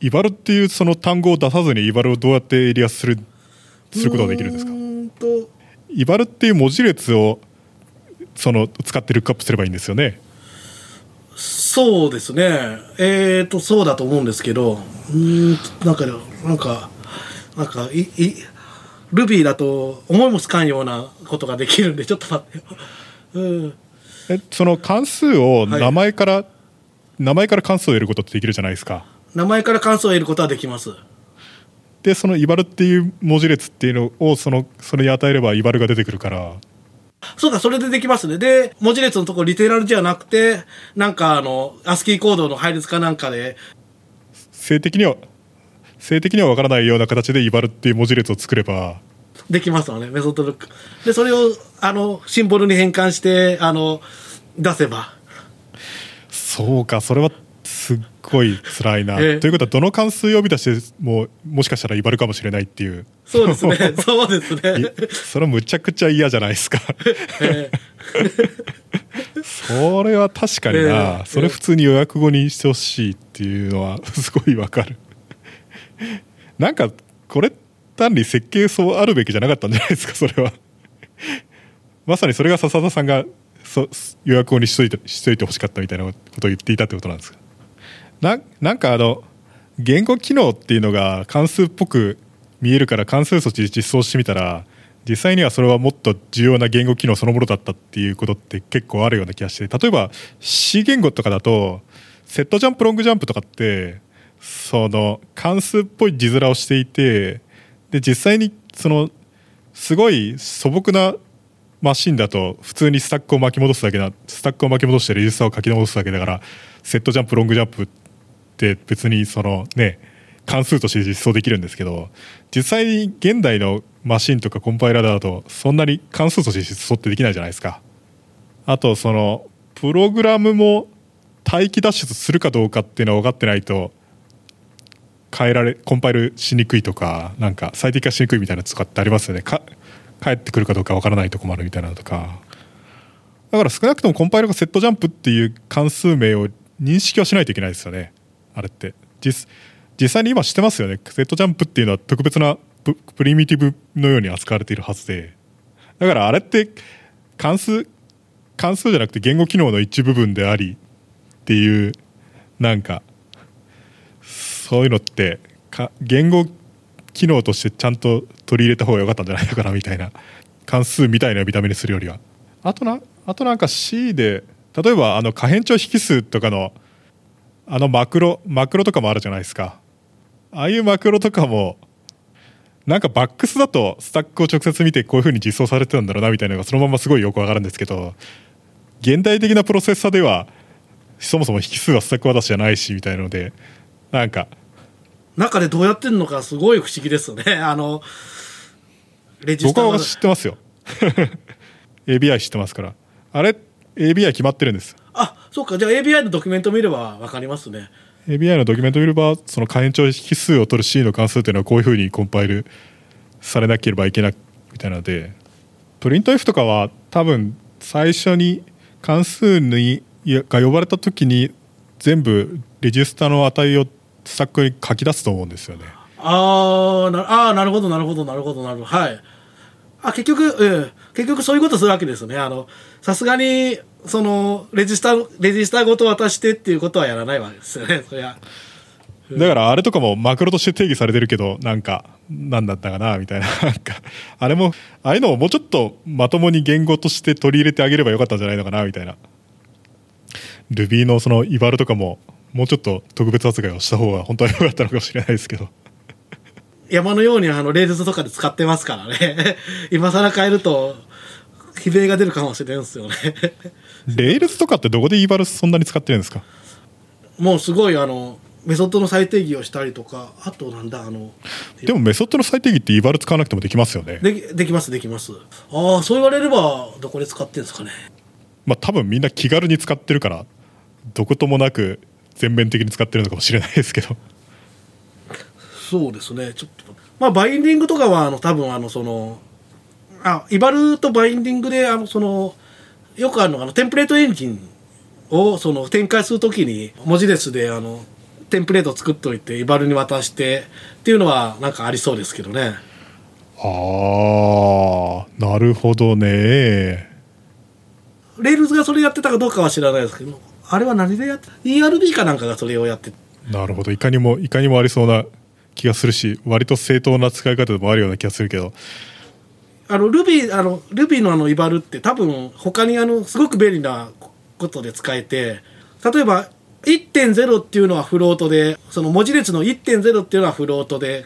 イバルっていうその単語を出さずにイバルをどうやってエリアするすることができるんですか？うんとイバルっていう文字列をその使ってルックアップすればいいんですよね。そうですね、えーとそうだと思うんですけど、うんなんかなんかなんかいい Ruby だと思いもつかんようなことができるんでちょっと待って、うん、えその関数を名前から、はい、名前から関数を得ることってできるじゃないですか。名前から関数を得ることはできます。でそのイバルっていう文字列っていうのをそのそれに与えればイバルが出てくるから。そうか、それでできますね。で文字列のところリテラルじゃなくてなんかあのアスキーコードの配列かなんかで性的には性的には分からないような形でイバルっていう文字列を作ればできますのね。メソッドルックでそれをあのシンボルに変換してあの出せば。そうか、それはすっごい辛いな、えー、ということはどの関数呼び出してももしかしたらイバルかもしれないっていう。そうですねそうですねそれはむちゃくちゃ嫌じゃないですか、えー、それは確かにな、えー、それ普通に予約語にしてほしいっていうのはすごいわかるなんかこれ単に設計そうあるべきじゃなかったんじゃないですか？それはまさにそれが笹田さんがそ予約語にしといてしといてほしかったみたいなことを言っていたってことなんですか？な, なんかあの言語機能っていうのが関数っぽく見えるから関数措置実装してみたら実際にはそれはもっと重要な言語機能そのものだったっていうことって結構あるような気がして、例えば C 言語とかだとセットジャンプロングジャンプとかってその関数っぽい字面をしていて、で実際にそのすごい素朴なマシンだと普通にスタックを巻き戻すだけなスタックを巻き戻してレジスタを書き直すだけだからセットジャンプロングジャンプってで別にそのね関数として実装できるんですけど、実際に現代のマシンとかコンパイラーだとそんなに関数として実装ってできないじゃないですか。あとそのプログラムも待機脱出するかどうかっていうのは分かってないと変えられコンパイルしにくいとかなんか最適化しにくいみたいなとかってありますよね。か帰ってくるかどうか分からないと困るみたいなとか、だから少なくともコンパイルがセットジャンプっていう関数名を認識はしないといけないですよね。あれって 実, 実際に今してますよね。セットジャンプっていうのは特別な プ, プリミティブのように扱われているはずで、だからあれって関数関数じゃなくて言語機能の一部分でありっていう、なんかそういうのってか言語機能としてちゃんと取り入れた方が良かったんじゃないかなみたいな、関数みたいな見た目にするよりは。あと な, あとなんか C で例えばあの可変調引数とかのあのマクロマクロとかもあるじゃないですか。ああいうマクロとかもなんかバックスだとスタックを直接見てこういう風に実装されてたんだろうなみたいなのがそのまますごいよくわかるんですけど、現代的なプロセッサーではそもそも引数はスタック渡しじゃないしみたいなので、なんか中でどうやってんのかすごい不思議ですよね。あのレジスタ僕は知ってますよエービーアイ 知ってますから。あれ エービーアイ 決まってるんです。あ、そうか。じゃあ エービーアイ のドキュメント見れば分かりますね。 エービーアイ のドキュメント見ればその可変調引数を取る C の関数というのはこういうふうにコンパイルされなければいけなみたいなので、プリント F とかは多分最初に関数にが呼ばれた時に全部レジスタの値をスタックに書き出すと思うんですよね。あーな、あーなるほどなるほどなるほどなるほど、はい、あ結局、うん、結局そういうことするわけですね。あのさすがにそのレジスタレジスタごと渡してっていうことはやらないわけですよね。そりゃだからあれとかもマクロとして定義されてるけど、なんか何だったかなみたい な, なんかあれもああいうのをもうちょっとまともに言語として取り入れてあげればよかったんじゃないのかなみたいな。 Ruby のそのイバルとかももうちょっと特別扱いをした方が本当はよかったのかもしれないですけど、山のようにあのレールズとかで使ってますからね今更変えると悲鳴が出るかもしれないんですよねレールズとかってどこでイバルそんなに使ってるんですか？もうすごいあのメソッドの再定義をしたりとか、あとなんだあのでもメソッドの再定義ってイバル使わなくてもできますよね。 で, できますできます。ああそう言われればどこで使ってるんですかね。まあ多分みんな気軽に使ってるからどこともなく全面的に使ってるのかもしれないですけど。そうですね。ちょっとまあバインディングとかはあの多分あのそのあイバルとバインディングであのそのよくあるのがあのテンプレートエンジンをその展開するときに文字列であのテンプレート作っといてイバルに渡してっていうのはなんかありそうですけどね。ああ、なるほどね。レールズがそれやってたかどうかは知らないですけど、あれは何でやってた イーアールビー かなんかがそれをやってた。なるほど、いかにもいかにもありそうな気がするし、割と正当な使い方でもあるような気がするけど、あの Ruby あの Ruby のあのイバルって多分他にあのすごく便利なことで使えて、例えばいってんゼロ っていうのはフロートで、その文字列の いってんゼロ っていうのはフロートで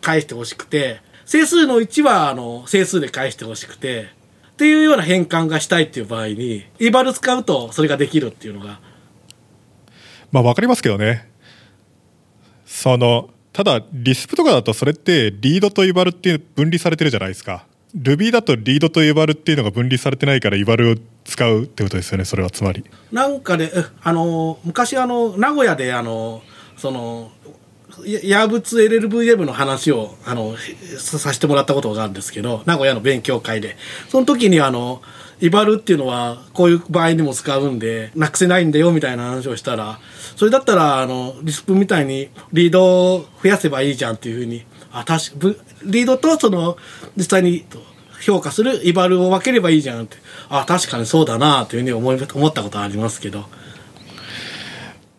返してほしくて、整数のいちはあの整数で返してほしくてっていうような変換がしたいっていう場合にイバル使うとそれができるっていうのがまあわかりますけどね。そのただリスプとかだとそれってリードとイバルって分離されてるじゃないですか。 Ruby だとリードとイバルっていうのが分離されてないからイバルを使うってことですよね。それはつまりなんかね、あの昔あの名古屋であのそのヤーブツ エルエルブイエム の話をあのさせてもらったことがあるんですけど、名古屋の勉強会でその時にあのイバルっていうのはこういう場合にも使うんでなくせないんだよみたいな話をしたら、それだったらあのリスプみたいにリードを増やせばいいじゃんっていうふうに、あ確かリードとその実際に評価するイバルを分ければいいじゃんって、あ確かにそうだなというふうに思い思ったことはありますけど、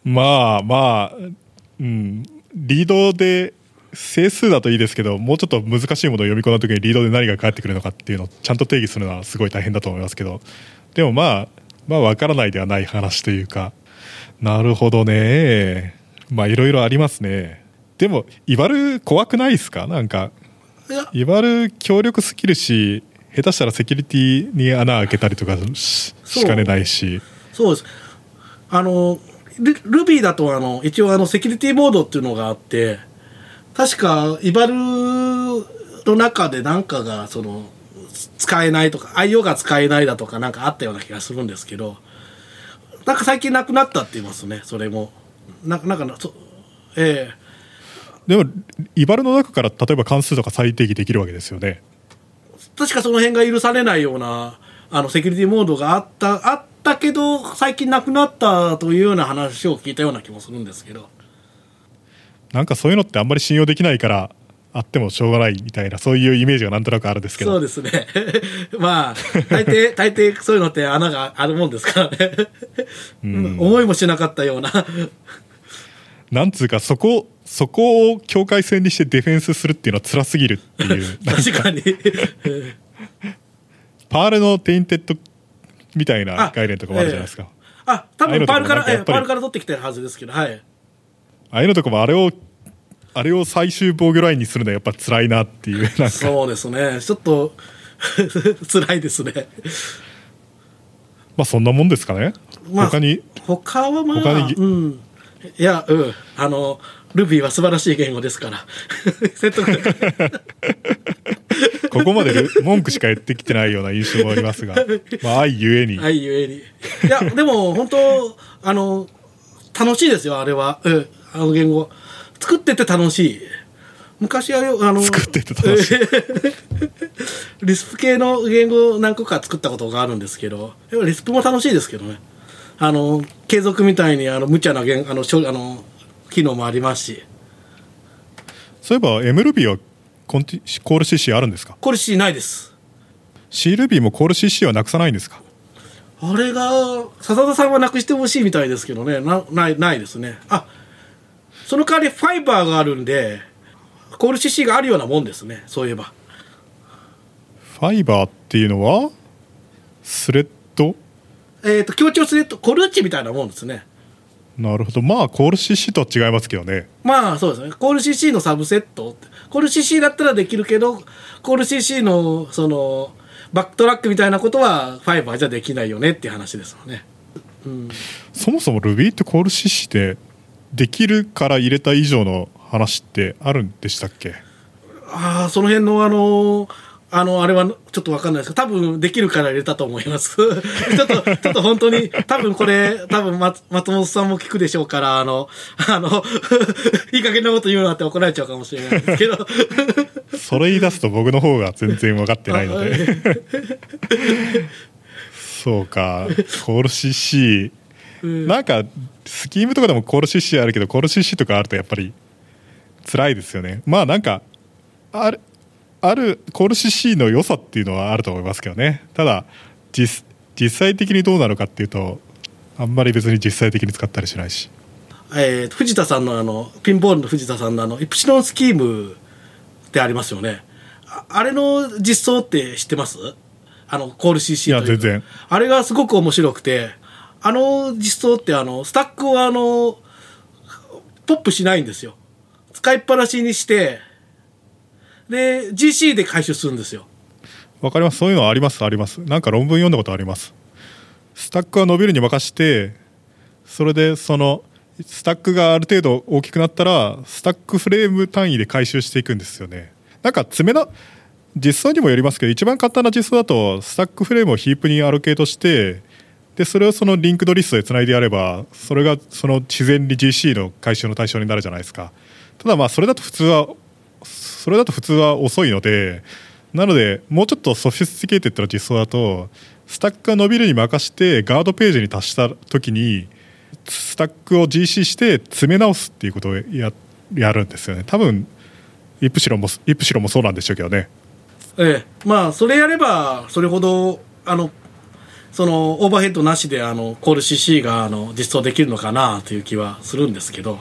まあまあ、うん、リードで整数だといいですけど、もうちょっと難しいものを読み込んだ時にリードで何が返ってくるのかっていうのをちゃんと定義するのはすごい大変だと思いますけど、でもまあまあ分からないではない話というか。なるほどね。まあいろいろありますね。でもイバル怖くないですか？なんかイバル強力すぎるし、下手したらセキュリティに穴開けたりとかしかねないし。そうです。あの Ruby だとあの一応あのセキュリティモードっていうのがあって、確かイバルの中で何かがその使えないとか アイオー が使えないだとかなんかあったような気がするんですけど、なんか最近なくなったって言いますね。それもなんかなんかなそええーでもイバルの中から例えば関数とか再定義できるわけですよね。確かその辺が許されないようなあのセキュリティモードがあったあったけど最近なくなったというような話を聞いたような気もするんですけど、なんかそういうのってあんまり信用できないからあってもしょうがないみたいな、そういうイメージがなんとなくあるんですけど。そうですねまあ大抵大抵そういうのって穴があるもんですからねうん思いもしなかったようななんつうか、そこそこを境界線にしてディフェンスするっていうのは辛すぎるっていう確かにパールのテインテッドみたいな概念とかもあるじゃないですか。あ、えー、あ多分パールから、えー、パールから取ってきてるはずですけど、はい、ああいうのとかもあれをあれを最終防御ラインにするのはやっぱ辛いなっていう、なんかそうですね、ちょっと辛いですね。まあそんなもんですかね、まあ、他に他はまあ他に、うん、いやうんあのRuby は素晴らしい言語ですから説得力ここまで文句しか言ってきてないような印象もありますが、まあ、愛ゆえに愛ゆえにいやでも本当あの楽しいですよあれは、うん、あの言語作ってて楽しい。昔あれあの作ってて楽しいリスプ系の言語を何個か作ったことがあるんですけど、やっぱリスプも楽しいですけどね。あの継続みたいにあの無茶な言あのあの機能もありますし。そういえば MRuby はコンティコール シーシー あるんですか？コール シーシー ないです。CRuby もコール シーシー はなくさないんですか？あれが笹田さんはなくしてほしいみたいですけどね、な な, いないですね。あ、その代わりファイバーがあるんでコール シーシー があるようなもんですね。そういえばファイバーっていうのはスレッド、えーと強調スレッドコルーチみたいなもんですね。なるほど。まあコール シーシー とは違いますけどね。まあそうですね。コール シーシー のサブセット、コール シーシー だったらできるけど、コール シーシー のそのバックトラックみたいなことはファイバーじゃできないよねっていう話ですよね、うん、そもそも Ruby ってコール シーシー でできるから入れた以上の話ってあるんでしたっけ？ああ、その辺のあのあのあれはちょっと分かんないですけど、多分できるから入れたと思いますちょっとちょっと本当に多分これ多分 松, 松本さんも聞くでしょうから、あのあのいい加減なこと言うなって怒られちゃうかもしれないですけどそれ言い出すと僕の方が全然分かってないのでそうか、コール シーシー なんかスキームとかでもコール シーシー あるけど、コール シーシー とかあるとやっぱり辛いですよね。まあなんかあるあるコール シーシー の良さっていうのはあると思いますけどね。ただ 実, 実際的にどうなのかっていうと、あんまり別に実際的に使ったりしないし、えー、藤田さんのあのピンボールの藤田さんのあのイプシロンスキームってありますよね。 あ, あれの実装って知ってます？あのコール シーシー という。いや全然。あれがすごく面白くて、あの実装ってあのスタックをあのポップしないんですよ。使いっぱなしにしてで ジーシー で回収するんですよ。わかります。そういうのはあります、あります。なんか論文読んだことあります。スタックは伸びるに任せて、それでそのスタックがある程度大きくなったらスタックフレーム単位で回収していくんですよね。なんか詰めな実装にもよりますけど、一番簡単な実装だとスタックフレームをヒープにアロケートして、でそれをそのリンクドリストでつないでやれば、それがその自然に ジーシー の回収の対象になるじゃないですか。ただまあそれだと普通はそれだと普通は遅いので、なのでもうちょっとソフィスティケーテッドな実装だと、スタックが伸びるに任せてガードページに達した時にスタックを ジーシー して詰め直すっていうことを や, やるんですよね。多分イプシロンもイプシロンもそうなんでしょうけどね。ええ、まあそれやればそれほどあのそのオーバーヘッドなしであのコール シーシー があの実装できるのかなという気はするんですけど。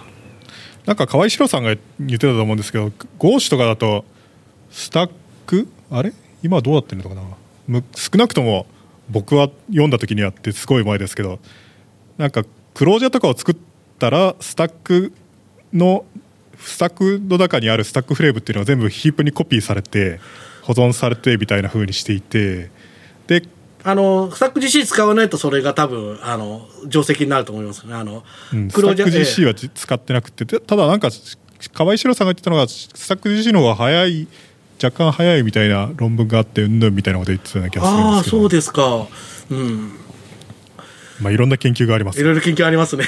なんか河合志郎さんが言ってたと思うんですけど、ゴーシュとかだとスタックあれ今どうなってるのかな。少なくとも僕は読んだ時にはってすごい前ですけど、なんかクロージャーとかを作ったらスタックのスタックの中にあるスタックフレームっていうのは全部ヒープにコピーされて保存されてみたいな風にしていて、であのスタック ジーシー 使わないとそれが多分あの定石になると思いますね。あの、うん、スタック ジーシー は使ってなくて、ただなんか河合志郎さんが言ってたのがスタック ジーシー の方が早い、若干早いみたいな論文があってうんぬんみたいなこと言ってたような気がするんですけど。ああそうですか。うん。まあいろんな研究があります。いろいろ研究ありますね。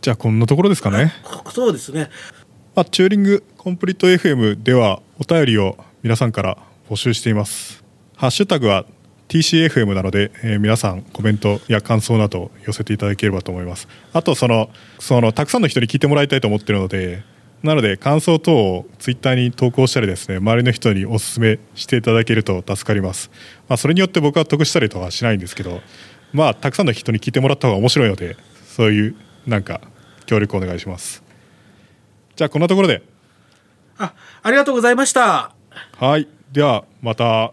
じゃあこんなところですかね。そうですね。まあ、チューリングコンプリート エフエム ではお便りを皆さんから募集しています。ハッシュタグは ティーシーエフエム なので、えー、皆さんコメントや感想など寄せていただければと思います。あとその、そのたくさんの人に聞いてもらいたいと思っているので、なので感想等をツイッターに投稿したりですね、周りの人にお勧めしていただけると助かります。まあ、それによって僕は得したりとかはしないんですけど、まあたくさんの人に聞いてもらった方が面白いので、そういうなんか協力お願いします。じゃあこんなところで あ, ありがとうございました。はい、ではまた。